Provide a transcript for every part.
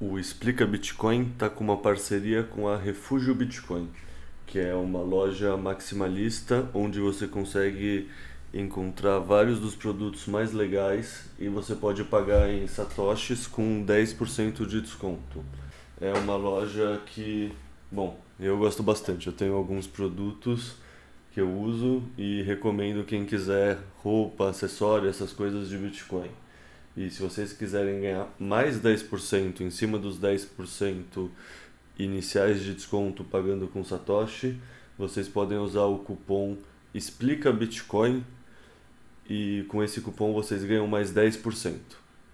O Explica Bitcoin está com uma parceria com a Refúgio Bitcoin, que é uma loja maximalista onde você consegue encontrar vários dos produtos mais legais e você pode pagar em satoshis com 10% de desconto. É uma loja que, bom, eu gosto bastante. Eu tenho alguns produtos que eu uso e recomendo quem quiser roupa, acessório, essas coisas de Bitcoin. E se vocês quiserem ganhar mais 10% em cima dos 10% iniciais de desconto pagando com satoshi, vocês podem usar o cupom Explica Bitcoin e com esse cupom vocês ganham mais 10%.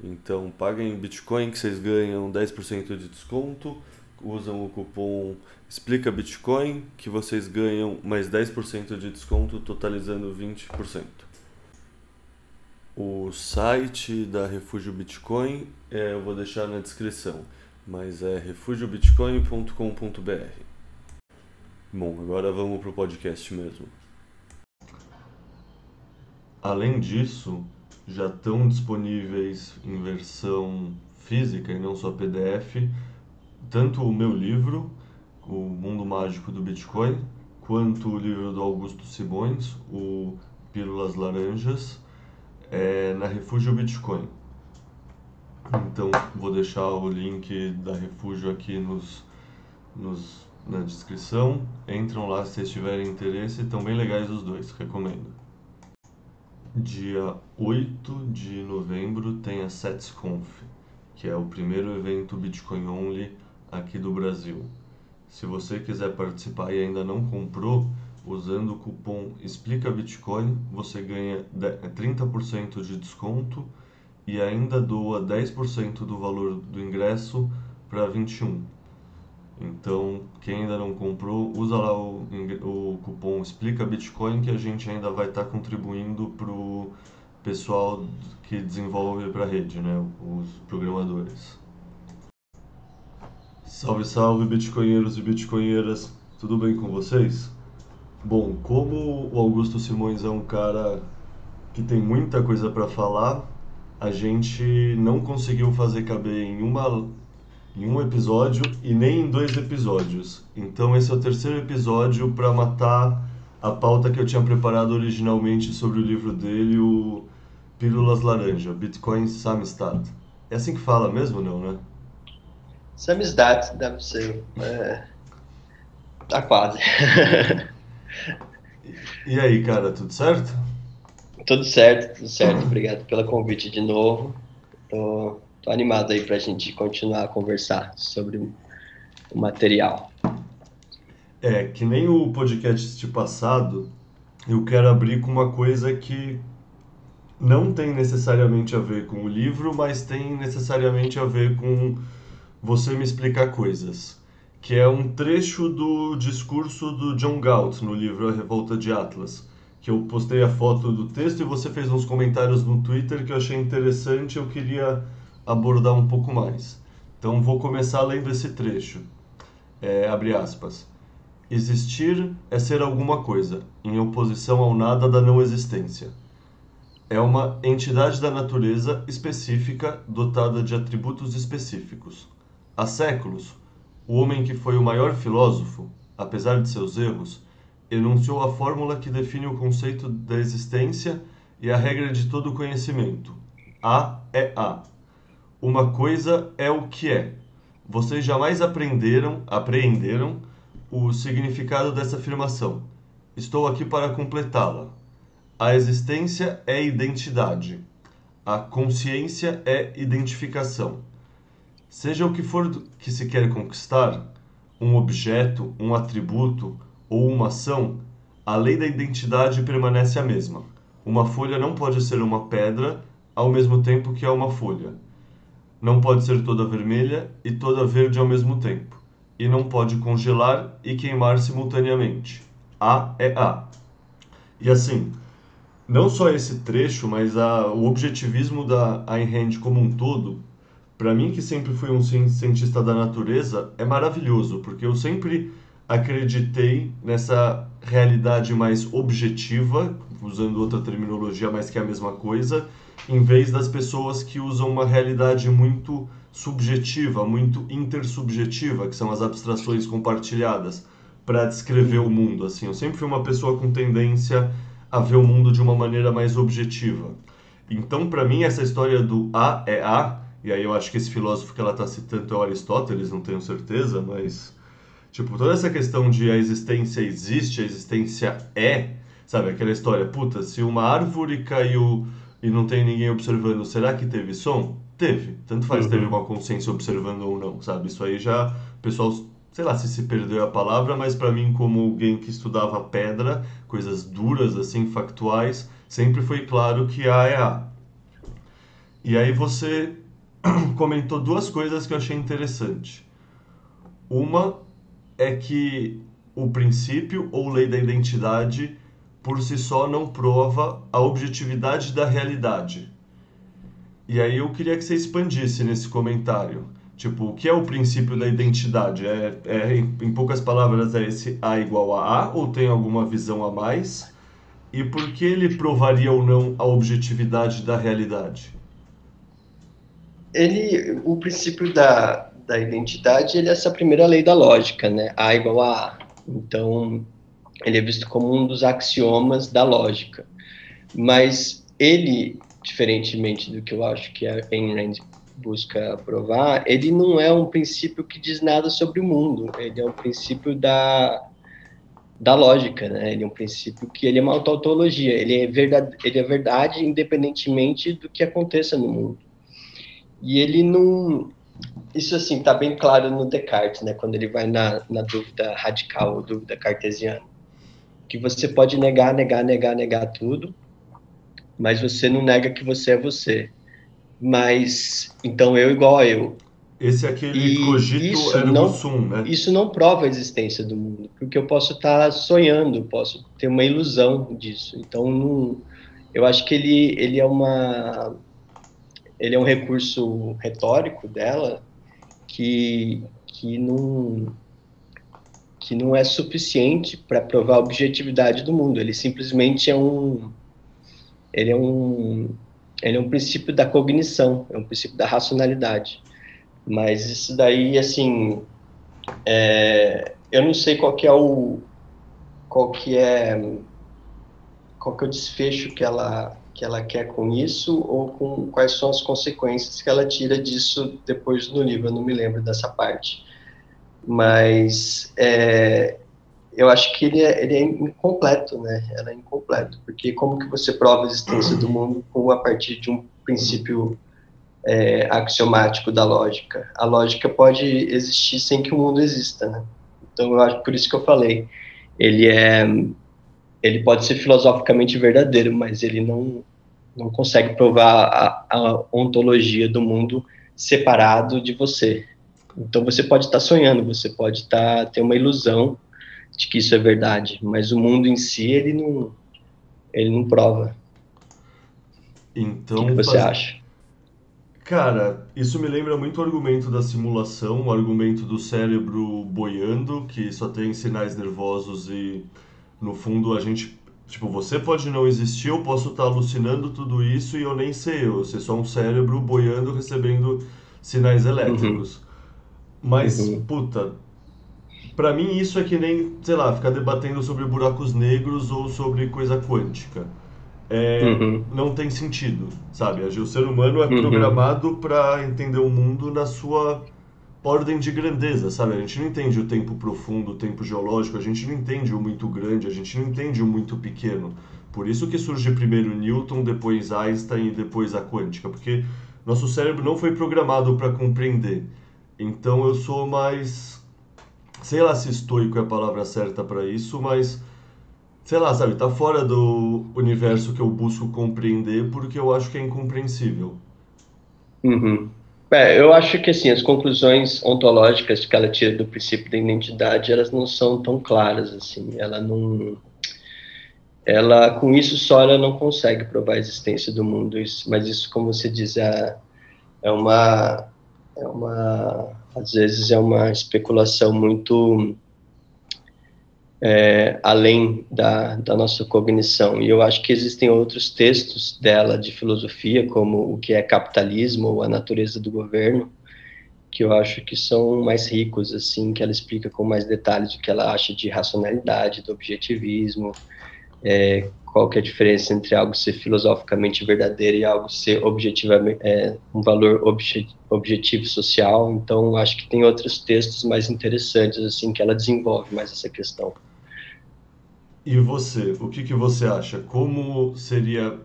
Então paguem em Bitcoin que vocês ganham 10% de desconto, usam o cupom Explica Bitcoin que vocês ganham mais 10% de desconto, totalizando 20%. O site da Refúgio Bitcoin eu vou deixar na descrição, mas é refugiobitcoin.com.br. Bom, agora vamos para o podcast mesmo. Além disso, já estão disponíveis em versão física e não só PDF, tanto o meu livro, O Mundo Mágico do Bitcoin, quanto o livro do Augusto Simões, o Pílulas Laranjas, na Refúgio Bitcoin. Então, vou deixar o link da Refúgio aqui na descrição. Entram lá se vocês tiverem interesse, estão bem legais os dois, recomendo. Dia 8 de novembro tem a SetsConf, que é o primeiro evento Bitcoin Only aqui do Brasil. Se você quiser participar e ainda não comprou, usando o cupom Explica Bitcoin, você ganha 30% de desconto e ainda doa 10% do valor do ingresso para 21. Então, quem ainda não comprou, usa lá o cupom Explica Bitcoin que a gente ainda vai estar contribuindo para o pessoal que desenvolve para a rede, né? Os programadores. Salve, salve, bitcoinheiros e bitcoinheiras! Tudo bem com vocês? Bom, como o Augusto Simões é um cara que tem muita coisa para falar, a gente não conseguiu fazer caber em um episódio e nem em dois episódios. Então esse é o terceiro episódio para matar a pauta que eu tinha preparado originalmente sobre o livro dele, o Pílulas Laranja, Bitcoin Samizdat. É assim que fala mesmo, não, né? Samizdat, deve ser. Tá quase. E aí, cara, tudo certo? Tudo certo, tudo certo. Obrigado pelo convite de novo. Tô animado aí pra gente continuar a conversar sobre o material. É, que nem o podcast passado, eu quero abrir com uma coisa que não tem necessariamente a ver com o livro, mas tem necessariamente a ver com você me explicar coisas. Que é um trecho do discurso do John Galt no livro A Revolta de Atlas, que eu postei a foto do texto e você fez uns comentários no Twitter que eu achei interessante e eu queria abordar um pouco mais. Então vou começar lendo esse trecho. Abre aspas. Existir é ser alguma coisa, em oposição ao nada da não existência. É uma entidade da natureza específica, dotada de atributos específicos. Há séculos, o homem que foi o maior filósofo, apesar de seus erros, enunciou a fórmula que define o conceito da existência e a regra de todo conhecimento. A é A. Uma coisa é o que é. Vocês jamais apreenderam o significado dessa afirmação. Estou aqui para completá-la. A existência é identidade. A consciência é identificação. Seja o que for que se quer conquistar, um objeto, um atributo ou uma ação, a lei da identidade permanece a mesma. Uma folha não pode ser uma pedra ao mesmo tempo que é uma folha. Não pode ser toda vermelha e toda verde ao mesmo tempo. E não pode congelar e queimar simultaneamente. A é A. E assim, não só esse trecho, mas o objetivismo da Ayn Rand como um todo para mim, que sempre fui um cientista da natureza, é maravilhoso, porque eu sempre acreditei nessa realidade mais objetiva, usando outra terminologia, mas que é a mesma coisa, em vez das pessoas que usam uma realidade muito subjetiva, muito intersubjetiva, que são as abstrações compartilhadas, para descrever o mundo. Assim, eu sempre fui uma pessoa com tendência a ver o mundo de uma maneira mais objetiva. Então, para mim, essa história do A é A, e aí eu acho que esse filósofo que ela está citando é o Aristóteles, não tenho certeza, mas... tipo, toda essa questão de a existência existe, a existência é, sabe? Aquela história, puta, se uma árvore caiu e não tem ninguém observando, será que teve som? Teve. Tanto faz, teve uma consciência observando ou não, sabe? Isso aí já, o pessoal, sei lá se perdeu a palavra, mas pra mim, como alguém que estudava pedra, coisas duras, assim, factuais, sempre foi claro que A é A. E aí você comentou duas coisas que eu achei interessante. Uma é que o princípio ou lei da identidade por si só não prova a objetividade da realidade. E aí eu queria que você expandisse nesse comentário. Tipo, o que é o princípio da identidade? Em poucas palavras, é esse A igual a A, ou tem alguma visão a mais? E por que ele provaria ou não a objetividade da realidade? O princípio da identidade, ele é essa primeira lei da lógica, né? A igual a A. Então, ele é visto como um dos axiomas da lógica. Mas ele, diferentemente do que eu acho que a Ayn Rand busca provar, ele não é um princípio que diz nada sobre o mundo. Ele é um princípio da lógica, né? Ele é um princípio que ele é uma tautologia. Ele é verdade independentemente do que aconteça no mundo. E ele não... Isso, assim, está bem claro no Descartes, né? Quando ele vai na dúvida radical, ou dúvida cartesiana, que você pode negar tudo, mas você não nega que você é você. Mas, então, eu igual a eu. Esse é aquele cogito ergo sum, né? Isso não prova a existência do mundo, porque eu posso estar sonhando, posso ter uma ilusão disso. Então, eu acho que ele é uma... Ele é um recurso retórico dela que não é suficiente para provar a objetividade do mundo. Ele simplesmente é um princípio da cognição, é um princípio da racionalidade. Mas isso daí, assim, eu não sei qual que é o desfecho que ela quer com isso, ou com quais são as consequências que ela tira disso depois no livro. Eu não me lembro dessa parte. Mas eu acho que ele é incompleto, né? Ela é incompleto, porque como que você prova a existência do mundo a partir de um princípio axiomático da lógica? A lógica pode existir sem que o mundo exista, né? Então, eu acho, por isso que eu falei, ele pode ser filosoficamente verdadeiro, mas ele não consegue provar a ontologia do mundo separado de você. Então, você pode estar sonhando, você pode ter uma ilusão de que isso é verdade, mas o mundo em si, ele não prova. Então, o que você acha? Cara, isso me lembra muito o argumento da simulação, o argumento do cérebro boiando, que só tem sinais nervosos e... No fundo, a gente... Tipo, você pode não existir, eu posso estar alucinando tudo isso e eu nem sei eu. Você é só um cérebro boiando, recebendo sinais elétricos. Mas, puta... Pra mim, isso é que nem, sei lá, ficar debatendo sobre buracos negros ou sobre coisa quântica. Não tem sentido, sabe? O ser humano é programado pra entender o mundo na sua... ordem de grandeza, sabe? A gente não entende o tempo profundo, o tempo geológico, a gente não entende o muito grande, a gente não entende o muito pequeno. Por isso que surge primeiro Newton, depois Einstein e depois a quântica, porque nosso cérebro não foi programado para compreender. Então eu sou mais... Sei lá se estoico é a palavra certa para isso, mas... Sei lá, sabe? Tá fora do universo que eu busco compreender porque eu acho que é incompreensível. Eu acho que, assim, as conclusões ontológicas que ela tira do princípio da identidade, elas não são tão claras, assim, com isso só ela não consegue provar a existência do mundo, mas isso, como você diz, é uma é uma, às vezes é uma especulação muito além da nossa cognição. E eu acho que existem outros textos dela de filosofia, como O que é Capitalismo ou A Natureza do Governo, que eu acho que são mais ricos, assim, que ela explica com mais detalhes o que ela acha de racionalidade, do objetivismo, qual que é a diferença entre algo ser filosoficamente verdadeiro e algo ser objetivamente, um valor objetivo social. Então, acho que tem outros textos mais interessantes, assim, que ela desenvolve mais essa questão. E você, o que que você acha? Como seria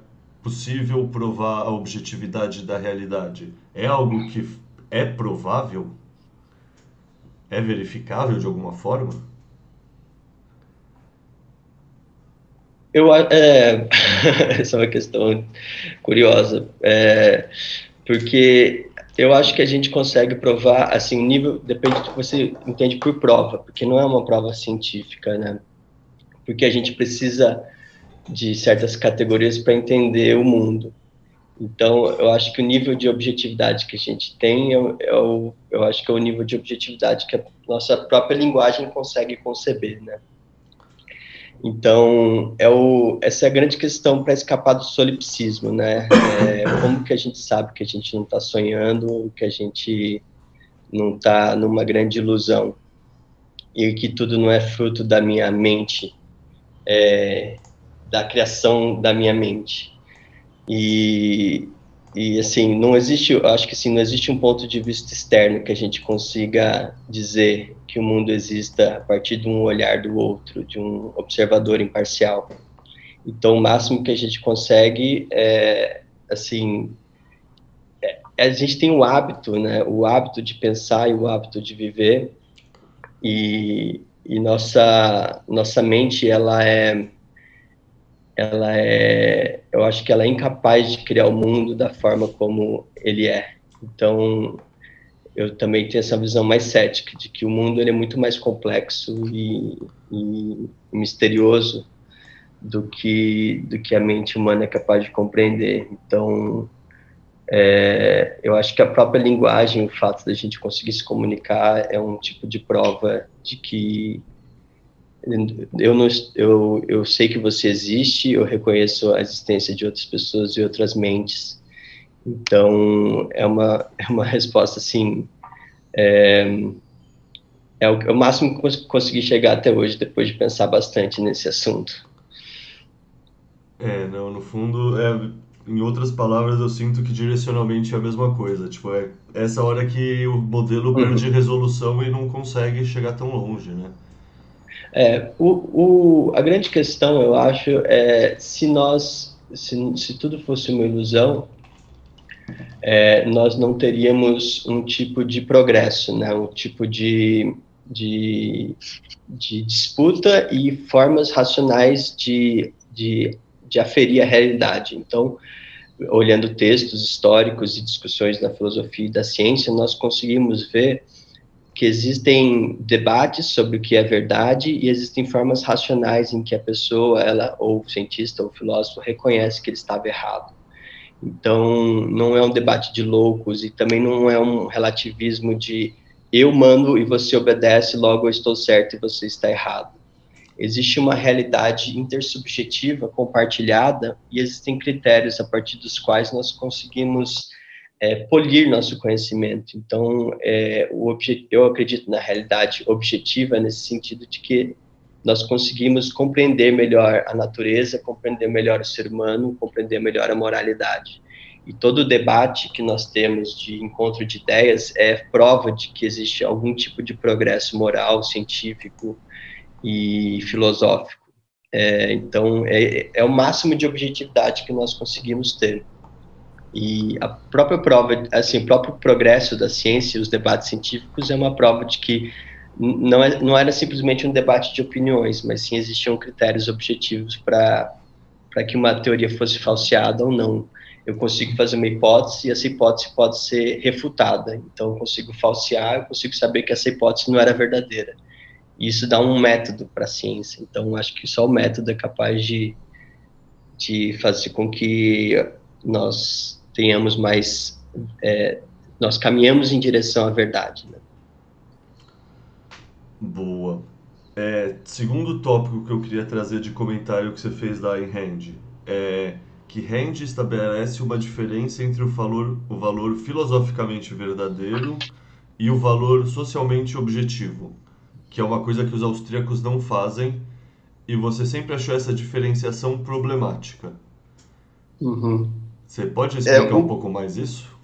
possível provar a objetividade da realidade? É algo que é provável? É verificável de alguma forma? Essa é uma questão curiosa, porque eu acho que a gente consegue provar, assim, o nível depende do que você entende por prova, porque não é uma prova científica, né? Porque a gente precisa de certas categorias para entender o mundo. Então, eu acho que o nível de objetividade que a gente tem, eu acho que é o nível de objetividade que a nossa própria linguagem consegue conceber, né? Então, essa é a grande questão para escapar do solipsismo, né? Como que a gente sabe que a gente não está sonhando, que a gente não está numa grande ilusão, e que tudo não é fruto da minha mente, da criação da minha mente. E assim, não existe, eu acho que assim, não existe um ponto de vista externo que a gente consiga dizer que o mundo exista a partir de um olhar do outro, de um observador imparcial. Então, o máximo que a gente consegue a gente tem o hábito, né? O hábito de pensar e o hábito de viver. E nossa mente, eu acho que ela é incapaz de criar o mundo da forma como ele é. Então, eu também tenho essa visão mais cética, de que o mundo ele é muito mais complexo e misterioso do que a mente humana é capaz de compreender. Então, eu acho que a própria linguagem, o fato da gente conseguir se comunicar, é um tipo de prova de que eu sei que você existe, eu reconheço a existência de outras pessoas e outras mentes. Então, é uma resposta, assim, é o máximo que eu consegui chegar até hoje, depois de pensar bastante nesse assunto. No fundo, em outras palavras, eu sinto que direcionalmente é a mesma coisa. Tipo, é essa hora que o modelo perde resolução e não consegue chegar tão longe, né? A grande questão, eu acho, é se tudo fosse uma ilusão, nós não teríamos um tipo de progresso, né? Um tipo de disputa e formas racionais de aferir a realidade. Então, olhando textos históricos e discussões da filosofia e da ciência, nós conseguimos ver que existem debates sobre o que é verdade e existem formas racionais em que a pessoa, ou o cientista, ou o filósofo, reconhece que ele estava errado. Então, não é um debate de loucos e também não é um relativismo de eu mando e você obedece, logo eu estou certo e você está errado. Existe uma realidade intersubjetiva, compartilhada, e existem critérios a partir dos quais nós conseguimos polir nosso conhecimento. Então, eu acredito na realidade objetiva nesse sentido de que nós conseguimos compreender melhor a natureza, compreender melhor o ser humano, compreender melhor a moralidade. E todo o debate que nós temos de encontro de ideias é prova de que existe algum tipo de progresso moral, científico e filosófico. Então, é o máximo de objetividade que nós conseguimos ter. E a própria prova, assim, o próprio progresso da ciência e os debates científicos é uma prova de que não era simplesmente um debate de opiniões, mas sim existiam critérios objetivos para que uma teoria fosse falseada ou não. Eu consigo fazer uma hipótese e essa hipótese pode ser refutada. Então, eu consigo falsear, eu consigo saber que essa hipótese não era verdadeira. E isso dá um método para a ciência. Então, acho que só o método é capaz de fazer com que nós tenhamos mais nós caminhamos em direção à verdade, né? Boa. Segundo tópico que eu queria trazer de comentário que você fez da Ayn Rand, que Rand estabelece uma diferença entre o valor filosoficamente verdadeiro e o valor socialmente objetivo, que é uma coisa que os austríacos não fazem, e você sempre achou essa diferenciação problemática. Uhum. Você pode explicar um pouco mais isso?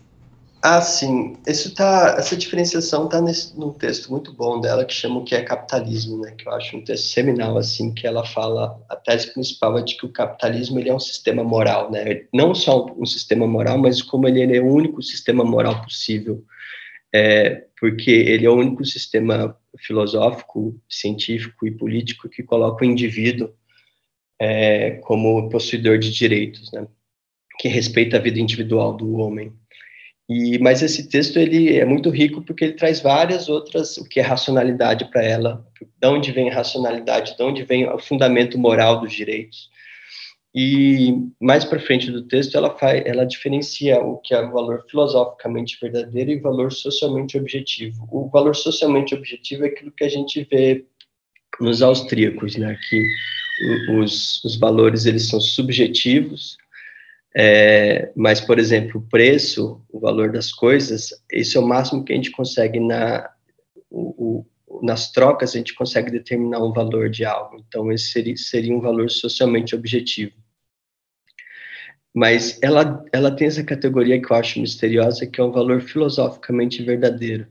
Ah, sim. Essa diferenciação está num texto muito bom dela, que chama O que é Capitalismo, né? Que eu acho um texto seminal, assim, que ela fala, a tese principal é de que o capitalismo ele é um sistema moral, né? Não só um sistema moral, mas como ele é o único sistema moral possível, porque ele é o único sistema filosófico, científico e político que coloca o indivíduo como possuidor de direitos, né? Que respeita a vida individual do homem. Mas esse texto ele é muito rico porque ele traz várias outras, o que é racionalidade para ela, de onde vem a racionalidade, de onde vem o fundamento moral dos direitos. E mais para frente do texto ela diferencia o que é o valor filosoficamente verdadeiro e o valor socialmente objetivo. O valor socialmente objetivo é aquilo que a gente vê nos austríacos, né? Que os valores eles são subjetivos. Mas, por exemplo, o preço, o valor das coisas, isso é o máximo que a gente consegue nas trocas, a gente consegue determinar um valor de algo. Então, esse seria um valor socialmente objetivo. Mas ela tem essa categoria que eu acho misteriosa, que é um valor filosoficamente verdadeiro,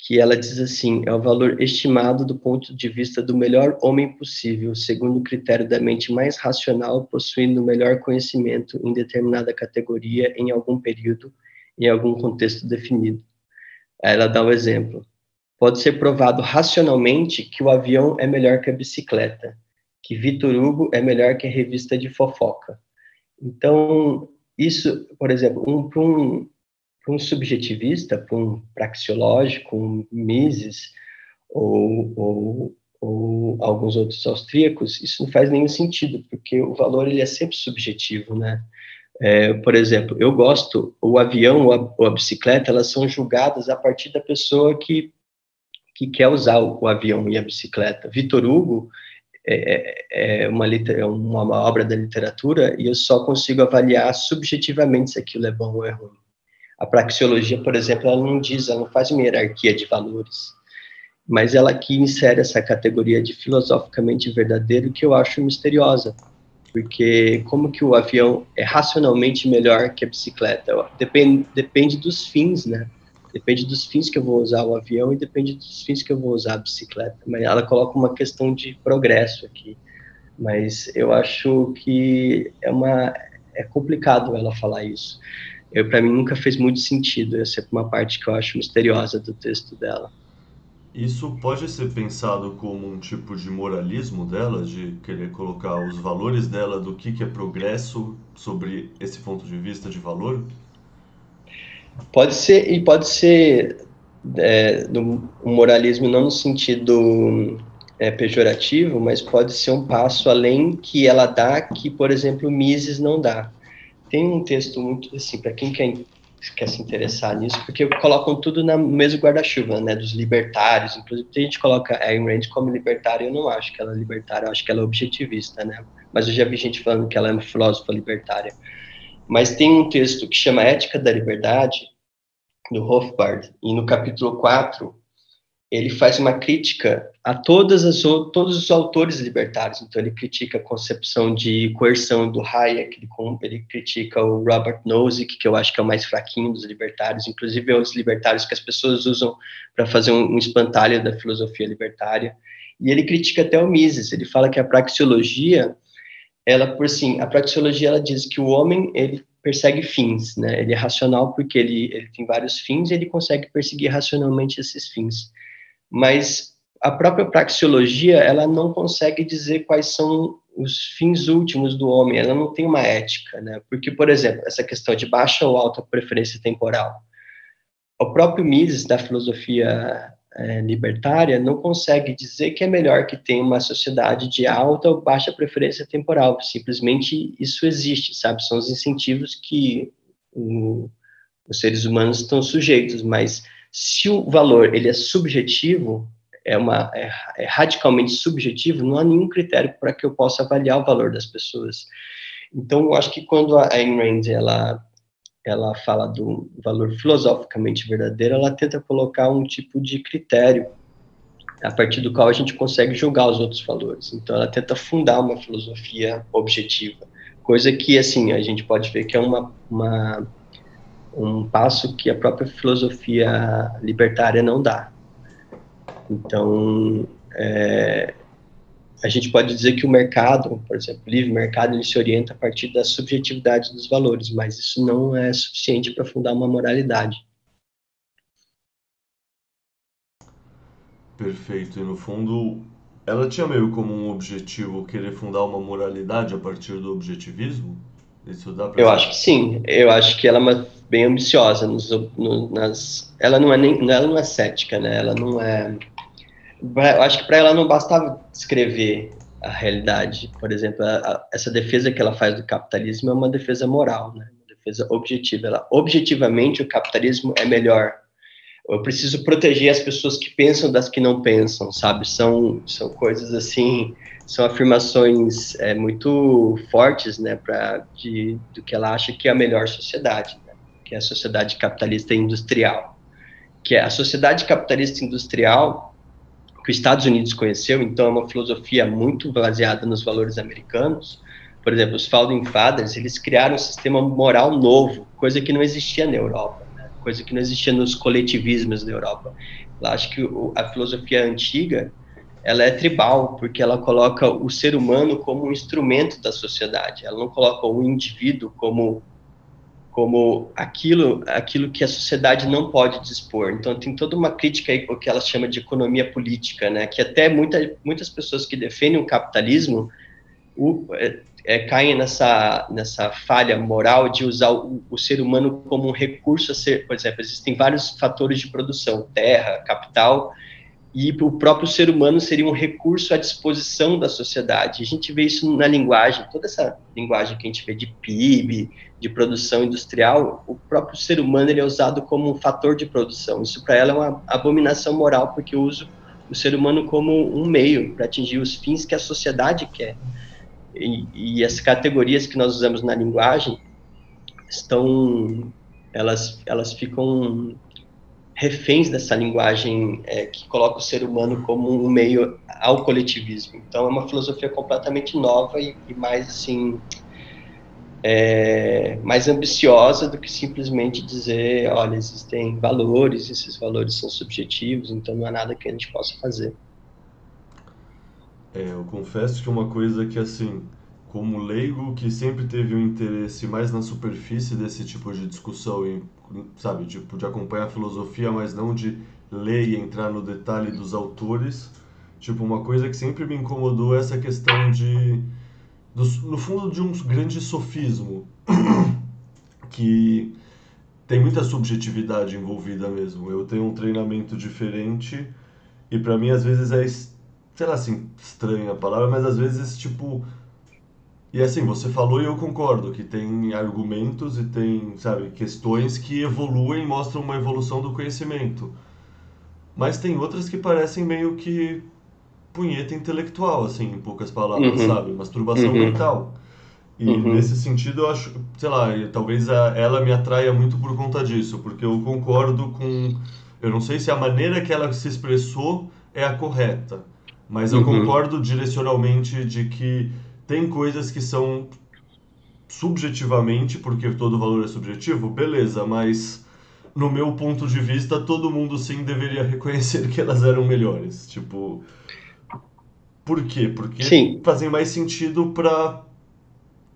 que ela diz assim, é o valor estimado do ponto de vista do melhor homem possível, segundo o critério da mente mais racional, possuindo o melhor conhecimento em determinada categoria, em algum período, em algum contexto definido. Aí ela dá um exemplo. Pode ser provado racionalmente que o avião é melhor que a bicicleta, que Vitor Hugo é melhor que a revista de fofoca. Então, isso, por exemplo, para um subjetivista, para um praxeológico, um Mises, ou alguns outros austríacos, isso não faz nenhum sentido, porque o valor ele é sempre subjetivo, né? Por exemplo, eu gosto, o avião ou a bicicleta, elas são julgadas a partir da pessoa que quer usar o avião e a bicicleta. Vitor Hugo é uma obra da literatura e eu só consigo avaliar subjetivamente se aquilo é bom ou é ruim. A praxeologia, por exemplo, ela não faz uma hierarquia de valores, mas ela aqui insere essa categoria de filosoficamente verdadeiro que eu acho misteriosa, porque como que o avião é racionalmente melhor que a bicicleta? Depende dos fins, né? Depende dos fins que eu vou usar o avião e depende dos fins que eu vou usar a bicicleta, mas ela coloca uma questão de progresso aqui, mas eu acho que é complicado ela falar isso. Para mim nunca fez muito sentido, essa é uma parte que eu acho misteriosa do texto dela. Isso pode ser pensado como um tipo de moralismo dela, de querer colocar os valores dela do que é progresso sobre esse ponto de vista de valor? Pode ser, e pode ser um moralismo não no sentido pejorativo, mas pode ser um passo além que ela dá, que, por exemplo, Mises não dá. Tem um texto muito, assim, para quem quer se interessar nisso, porque colocam tudo no mesmo guarda-chuva, né, dos libertários, inclusive a gente coloca a Ayn Rand como libertária, eu não acho que ela é libertária, eu acho que ela é objetivista, né, mas eu já vi gente falando que ela é uma filósofa libertária. Mas tem um texto que chama Ética da Liberdade, do Rothbard, e no capítulo 4, ele faz uma crítica a todos os autores libertários. Então, ele critica a concepção de coerção do Hayek, ele critica o Robert Nozick, que eu acho que é o mais fraquinho dos libertários, inclusive os libertários que as pessoas usam para fazer um espantalho da filosofia libertária. E ele critica até o Mises, ele fala que a praxeologia, ela diz que o homem, ele persegue fins, né? Ele é racional porque ele tem vários fins e ele consegue perseguir racionalmente esses fins. Mas a própria praxeologia, ela não consegue dizer quais são os fins últimos do homem, ela não tem uma ética, né? Porque, por exemplo, essa questão de baixa ou alta preferência temporal, o próprio Mises, da filosofia libertária, não consegue dizer que é melhor que tenha uma sociedade de alta ou baixa preferência temporal, simplesmente isso existe, sabe? São os incentivos que o Os seres humanos estão sujeitos, mas se o valor ele é subjetivo, é radicalmente subjetivo, não há nenhum critério para que eu possa avaliar o valor das pessoas. Então, eu acho que quando a Ayn Rand ela fala do valor filosoficamente verdadeiro, ela tenta colocar um tipo de critério a partir do qual a gente consegue julgar os outros valores. Então, ela tenta fundar uma filosofia objetiva, coisa que, assim, a gente pode ver que é um passo que a própria filosofia libertária não dá. Então, a gente pode dizer que o mercado, por exemplo, o livre mercado, ele se orienta a partir da subjetividade dos valores, mas isso não é suficiente para fundar uma moralidade. Perfeito. E, no fundo, ela tinha meio como um objetivo querer fundar uma moralidade a partir do objetivismo? Isso dá pra... Eu acho que sim. Eu acho que ela é bem ambiciosa. Ela não é cética, né? Ela não é... Eu acho que para ela não bastava descrever a realidade. Por exemplo, essa defesa que ela faz do capitalismo é uma defesa moral, né? Uma defesa objetiva. Objetivamente, o capitalismo é melhor. Eu preciso proteger as pessoas que pensam das que não pensam, sabe? São coisas assim, são afirmações muito fortes, né? Do que ela acha que é a melhor sociedade, né? Que é a sociedade capitalista industrial. Que é a sociedade capitalista industrial... que os Estados Unidos conheceu, então é uma filosofia muito baseada nos valores americanos. Por exemplo, os Founding Fathers, eles criaram um sistema moral novo, coisa que não existia na Europa, né? Coisa que não existia nos coletivismos da Europa. Eu acho que a filosofia antiga, ela é tribal, porque ela coloca o ser humano como um instrumento da sociedade, ela não coloca o indivíduo como aquilo que a sociedade não pode dispor. Então, tem toda uma crítica aí, o que ela chama de economia política, né? Que até muitas pessoas que defendem o capitalismo caem nessa falha moral de usar o ser humano como um recurso a ser... Por exemplo, existem vários fatores de produção, terra, capital, e o próprio ser humano seria um recurso à disposição da sociedade. A gente vê isso na linguagem, toda essa linguagem que a gente vê de PIB, de produção industrial, o próprio ser humano ele é usado como um fator de produção. Isso para ela é uma abominação moral, porque eu uso o ser humano como um meio para atingir os fins que a sociedade quer. E as categorias que nós usamos na linguagem elas ficam reféns dessa linguagem que coloca o ser humano como um meio ao coletivismo. Então é uma filosofia completamente nova e mais assim... mais ambiciosa do que simplesmente dizer, olha, existem valores, esses valores são subjetivos, então não há nada que a gente possa fazer. Eu confesso que uma coisa que, assim, como leigo que sempre teve um interesse mais na superfície desse tipo de discussão, e, sabe, tipo, de acompanhar a filosofia, mas não de ler e entrar no detalhe dos autores, tipo, uma coisa que sempre me incomodou é essa questão de... no fundo de um grande sofismo que tem muita subjetividade envolvida mesmo. Eu tenho um treinamento diferente e para mim às vezes é, sei lá, assim, estranha a palavra, mas às vezes tipo... E assim, você falou e eu concordo que tem argumentos e tem, sabe, questões que evoluem, mostram uma evolução do conhecimento. Mas tem outras que parecem meio que... punheta intelectual, assim, em poucas palavras, sabe? Masturbação mental. E nesse sentido, eu acho, sei lá, talvez ela me atraia muito por conta disso, porque eu concordo com... Eu não sei se a maneira que ela se expressou é a correta, mas eu concordo direcionalmente de que tem coisas que são subjetivamente, porque todo valor é subjetivo, beleza, mas... no meu ponto de vista, todo mundo sim deveria reconhecer que elas eram melhores. Tipo... Por quê? Porque sim, fazem mais sentido para...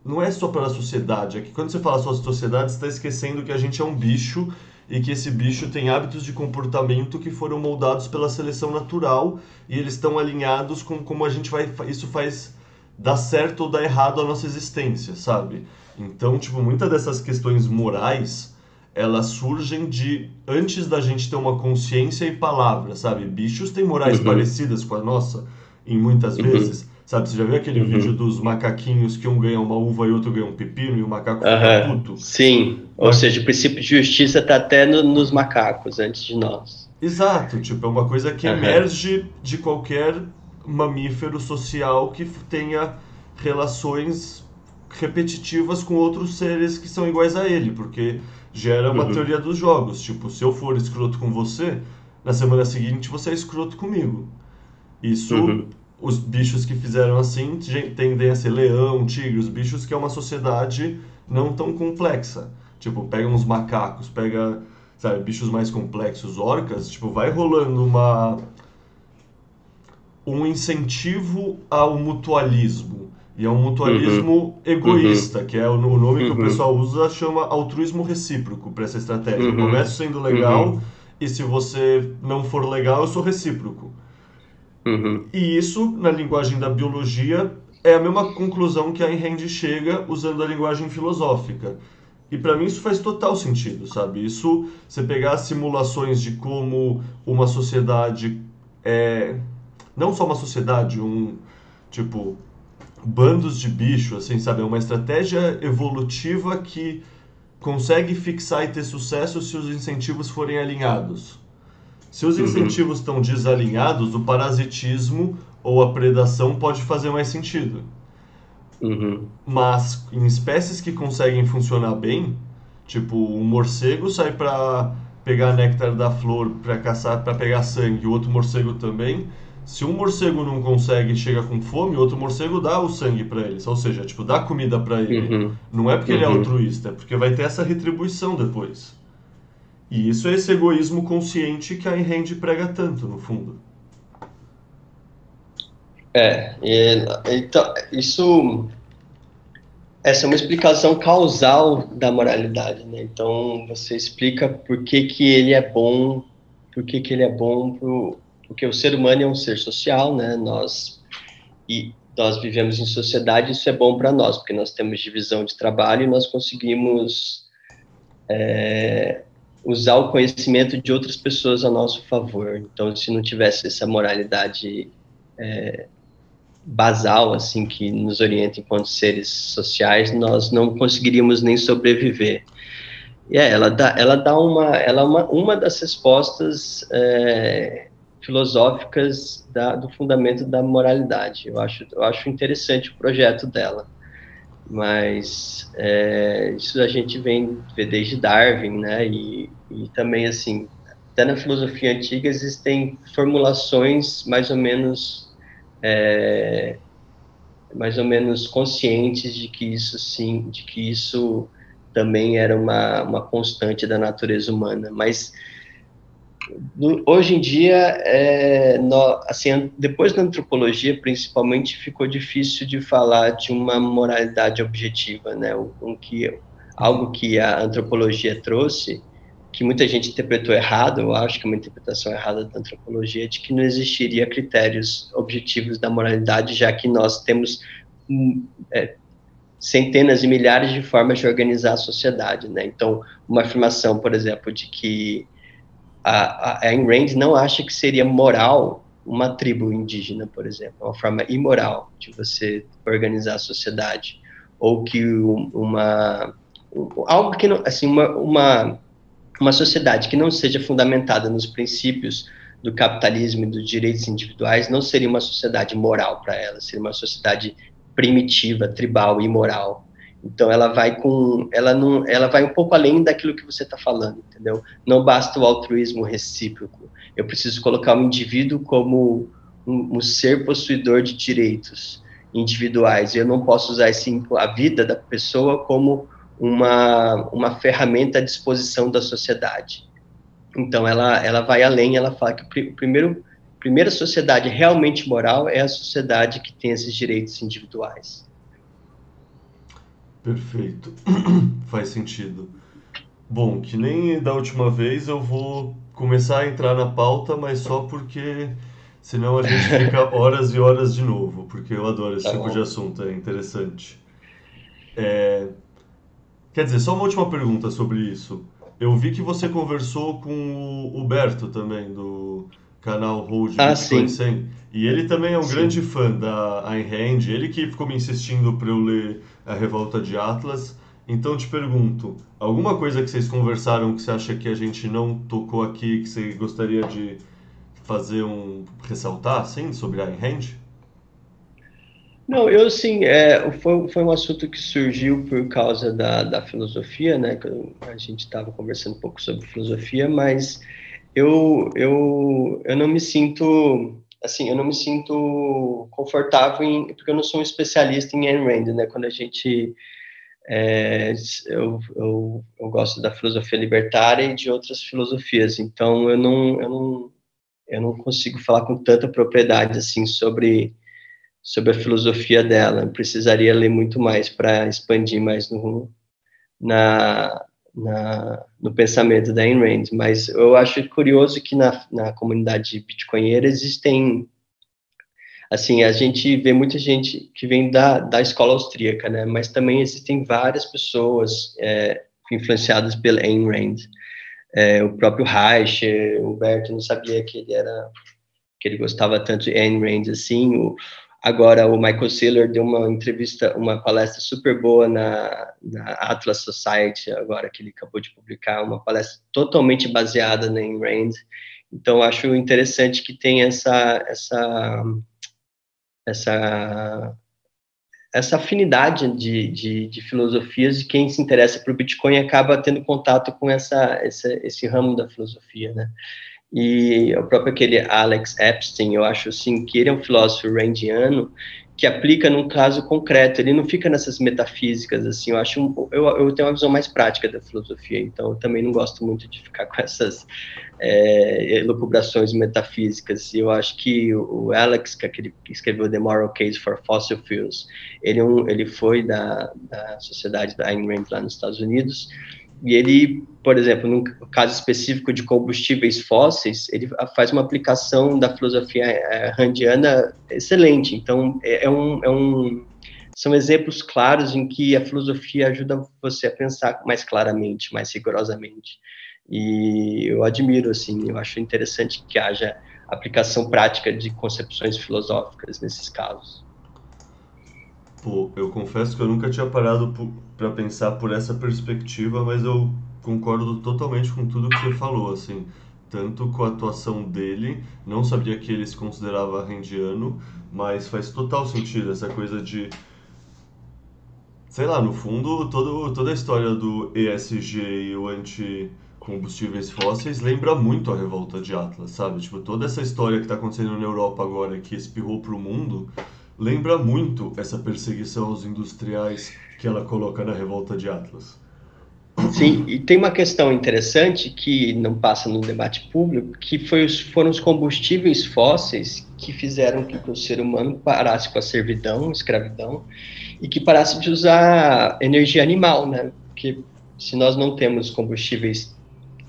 Não é só para a sociedade. É que quando você fala só sociedade, você está esquecendo que a gente é um bicho e que esse bicho tem hábitos de comportamento que foram moldados pela seleção natural e eles estão alinhados com como a gente vai... Isso faz dar certo ou dar errado a nossa existência, sabe? Então, tipo, muitas dessas questões morais, elas surgem de... Antes da gente ter uma consciência e palavra, sabe? Bichos têm morais parecidas com a nossa... em muitas vezes, Sabe, você já viu aquele vídeo dos macaquinhos que um ganha uma uva e outro ganha um pepino e o macaco fica puto? Sim, ou seja, o princípio de justiça está até nos macacos, antes de nós. Exato, tipo, é uma coisa que emerge de qualquer mamífero social que tenha relações repetitivas com outros seres que são iguais a ele, porque gera uma teoria dos jogos, tipo, se eu for escroto com você, na semana seguinte você é escroto comigo. Isso... Os bichos que fizeram assim tendem a ser leão, tigre, os bichos que é uma sociedade não tão complexa. Tipo, pega uns macacos, pega, sabe, bichos mais complexos, orcas, tipo, vai rolando um incentivo ao mutualismo. E é um mutualismo egoísta, que é o nome que o pessoal usa, chama altruísmo recíproco para essa estratégia. Eu começo sendo legal e se você não for legal, eu sou recíproco. E isso, na linguagem da biologia, é a mesma conclusão que a Ayn Rand chega usando a linguagem filosófica. E para mim isso faz total sentido, sabe? Isso, você pegar simulações de como uma sociedade é... Não só uma sociedade, tipo, bandos de bicho, assim, sabe? É uma estratégia evolutiva que consegue fixar e ter sucesso se os incentivos forem alinhados. Se os incentivos estão desalinhados, o parasitismo ou a predação pode fazer mais sentido. Mas em espécies que conseguem funcionar bem, tipo um morcego sai para pegar néctar da flor, para caçar, para pegar sangue, o outro morcego também. Se um morcego não consegue e chega com fome, o outro morcego dá o sangue para ele. Ou seja, tipo, dá comida para ele. Não é porque ele é altruísta, é porque vai ter essa retribuição depois. E isso é esse egoísmo consciente que a Ayn Rand prega tanto, no fundo. Então, isso... Essa é uma explicação causal da moralidade, né? Então, você explica por que que ele é bom, porque o ser humano é um ser social, né? Nós vivemos em sociedade, isso é bom para nós, porque nós temos divisão de trabalho e nós conseguimos... usar o conhecimento de outras pessoas a nosso favor. Então, se não tivesse essa moralidade basal, assim, que nos orienta enquanto seres sociais, nós não conseguiríamos nem sobreviver. E ela é uma das respostas filosóficas do fundamento da moralidade. Eu acho interessante o projeto dela. Mas isso a gente vê desde Darwin, né? E também, assim, até na filosofia antiga existem formulações mais ou menos conscientes de que isso, sim, de que isso também era uma constante da natureza humana. Mas hoje em dia, depois da antropologia, principalmente, ficou difícil de falar de uma moralidade objetiva, né? Algo que a antropologia trouxe, que muita gente interpretou errado, eu acho que é uma interpretação errada da antropologia, de que não existiria critérios objetivos da moralidade, já que nós temos centenas e milhares de formas de organizar a sociedade, né? Então, uma afirmação, por exemplo, de que a Ayn Rand não acha que seria moral uma tribo indígena, por exemplo, uma forma imoral de você organizar a sociedade, ou que uma sociedade que não seja fundamentada nos princípios do capitalismo e dos direitos individuais não seria uma sociedade moral para ela, seria uma sociedade primitiva, tribal, imoral. Então ela vai um pouco além daquilo que você está falando, entendeu? Não basta o altruísmo recíproco. Eu preciso colocar o indivíduo como um ser possuidor de direitos individuais. Eu não posso usar a vida da pessoa como uma ferramenta à disposição da sociedade. Então ela vai além. Ela fala que a primeira sociedade realmente moral é a sociedade que tem esses direitos individuais. Perfeito. Faz sentido. Bom, que nem da última vez, eu vou começar a entrar na pauta, mas só porque senão a gente fica horas e horas de novo, porque eu adoro esse tipo de assunto, é interessante. Quer dizer, só uma última pergunta sobre isso. Eu vi que você conversou com o Huberto também, do canal Hold Bitcoin 100. E ele também é um grande fã da Ayn Rand, ele que ficou me insistindo para eu ler A Revolta de Atlas. Então te pergunto, alguma coisa que vocês conversaram que você acha que a gente não tocou aqui, que você gostaria de fazer ressaltar, assim, sobre Ayn Rand? Não, eu assim, foi um assunto que surgiu por causa da filosofia, né, que a gente estava conversando um pouco sobre filosofia, mas eu não me sinto, assim, eu não me sinto confortável, porque eu não sou um especialista em Ayn Rand, né, quando a gente... eu gosto da filosofia libertária e de outras filosofias, então eu não consigo falar com tanta propriedade assim sobre a filosofia dela. Eu precisaria ler muito mais para expandir mais no pensamento da Ayn Rand, mas eu acho curioso que na comunidade bitcoinheira existem, assim, a gente vê muita gente que vem da escola austríaca, né? Mas também existem várias pessoas influenciadas pela Ayn Rand. O próprio Reich, o Huberto, não sabia que ele gostava tanto de Ayn Rand, assim. Agora, o Michael Saylor deu uma palestra super boa na Atlas Society, agora que ele acabou de publicar, uma palestra totalmente baseada na Ayn Rand. Então, acho interessante que tem essa afinidade de filosofias, e quem se interessa por Bitcoin acaba tendo contato com esse ramo da filosofia, né? E o próprio aquele Alex Epstein, eu acho assim, que ele é um filósofo randiano que aplica num caso concreto, ele não fica nessas metafísicas, assim, eu acho, eu tenho uma visão mais prática da filosofia, então eu também não gosto muito de ficar com essas elucubrações metafísicas, e eu acho que o Alex, que ele escreveu The Moral Case for Fossil Fuels, ele foi da sociedade da Ayn Rand lá nos Estados Unidos, e ele, por exemplo, num caso específico de combustíveis fósseis, ele faz uma aplicação da filosofia randiana excelente. Então, são exemplos claros em que a filosofia ajuda você a pensar mais claramente, mais rigorosamente. E eu admiro, assim, eu acho interessante que haja aplicação prática de concepções filosóficas nesses casos. Pô, eu confesso que eu nunca tinha parado para pensar por essa perspectiva, mas eu concordo totalmente com tudo que você falou, assim, tanto com a atuação dele, não sabia que ele se considerava randiano, mas faz total sentido essa coisa de, sei lá, no fundo, toda a história do ESG e o anti-combustíveis fósseis lembra muito a Revolta de Atlas, sabe? Tipo, toda essa história que está acontecendo na Europa agora, que espirrou para o mundo, lembra muito essa perseguição aos industriais que ela coloca na Revolta de Atlas. Sim, e tem uma questão interessante que não passa no debate público, que foram os combustíveis fósseis que fizeram com que o ser humano parasse com a servidão, escravidão, e que parasse de usar energia animal, né? Porque se nós não temos combustíveis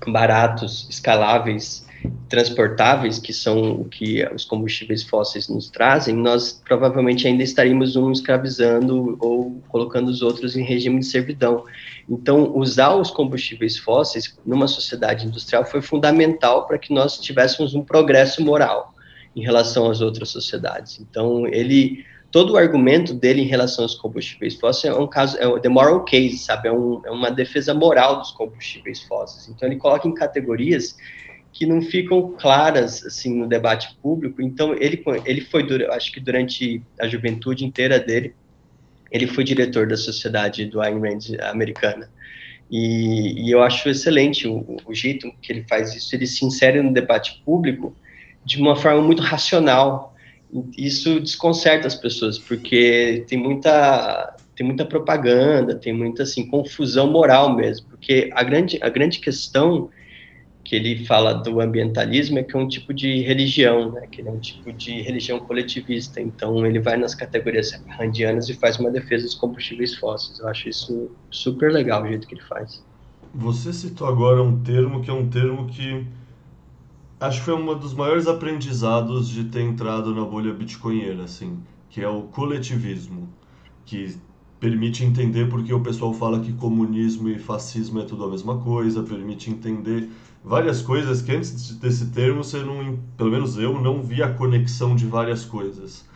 baratos, escaláveis, transportáveis, que são o que os combustíveis fósseis nos trazem, nós provavelmente ainda estaríamos escravizando ou colocando os outros em regime de servidão. Então, usar os combustíveis fósseis numa sociedade industrial foi fundamental para que nós tivéssemos um progresso moral em relação às outras sociedades. Então, todo o argumento dele em relação aos combustíveis fósseis é um caso, é o The Moral Case, sabe? É uma defesa moral dos combustíveis fósseis. Então, ele coloca em categorias que não ficam claras, assim, no debate público. Então, ele foi, acho que durante a juventude inteira dele, ele foi diretor da Sociedade do Ayn Rand americana. E eu acho excelente o jeito que ele faz isso, ele se insere no debate público de uma forma muito racional. Isso desconcerta as pessoas, porque tem muita propaganda, tem muita, assim, confusão moral mesmo, porque a grande questão que ele fala do ambientalismo é que é um tipo de religião, né? Que ele é um tipo de religião coletivista. Então, ele vai nas categorias randianas e faz uma defesa dos combustíveis fósseis. Eu acho isso super legal, o jeito que ele faz. Você citou agora um termo que é um termo que acho que foi um dos maiores aprendizados de ter entrado na bolha bitcoinheira, assim, que é o coletivismo, que permite entender porque o pessoal fala que comunismo e fascismo é tudo a mesma coisa, permite entender várias coisas que antes desse termo, você não, pelo menos eu, não via a conexão de várias coisas.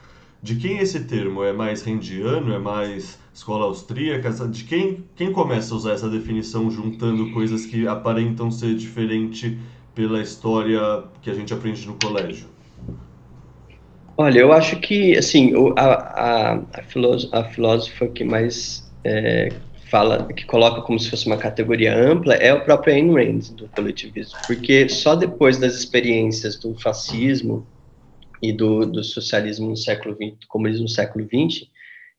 De quem esse termo? É mais randiano? É mais escola austríaca? De quem começa a usar essa definição juntando coisas que aparentam ser diferentes pela história que a gente aprende no colégio? Olha, eu acho que, assim, a filósofa que mais fala, que coloca como se fosse uma categoria ampla, é o próprio Ayn Rand, do coletivismo, porque só depois das experiências do fascismo e do socialismo no século XX, do comunismo no século XX,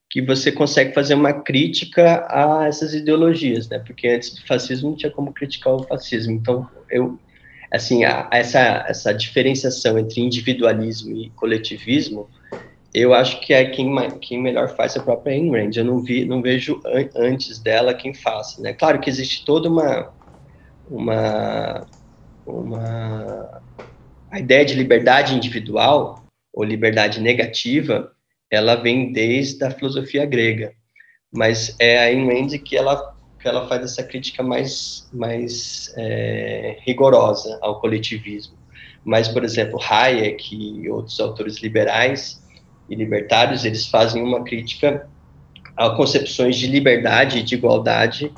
que você consegue fazer uma crítica a essas ideologias, né? Porque antes do fascismo não tinha como criticar o fascismo. Então, assim, essa diferenciação entre individualismo e coletivismo, eu acho que é quem melhor faz a própria Ayn Rand. Eu não vejo antes dela quem faça, né? Claro que existe toda a ideia de liberdade individual, ou liberdade negativa, ela vem desde a filosofia grega, mas é a Ayn Rand que ela faz essa crítica mais rigorosa ao coletivismo. Mas, por exemplo, Hayek e outros autores liberais e libertários, eles fazem uma crítica a concepções de liberdade e de igualdade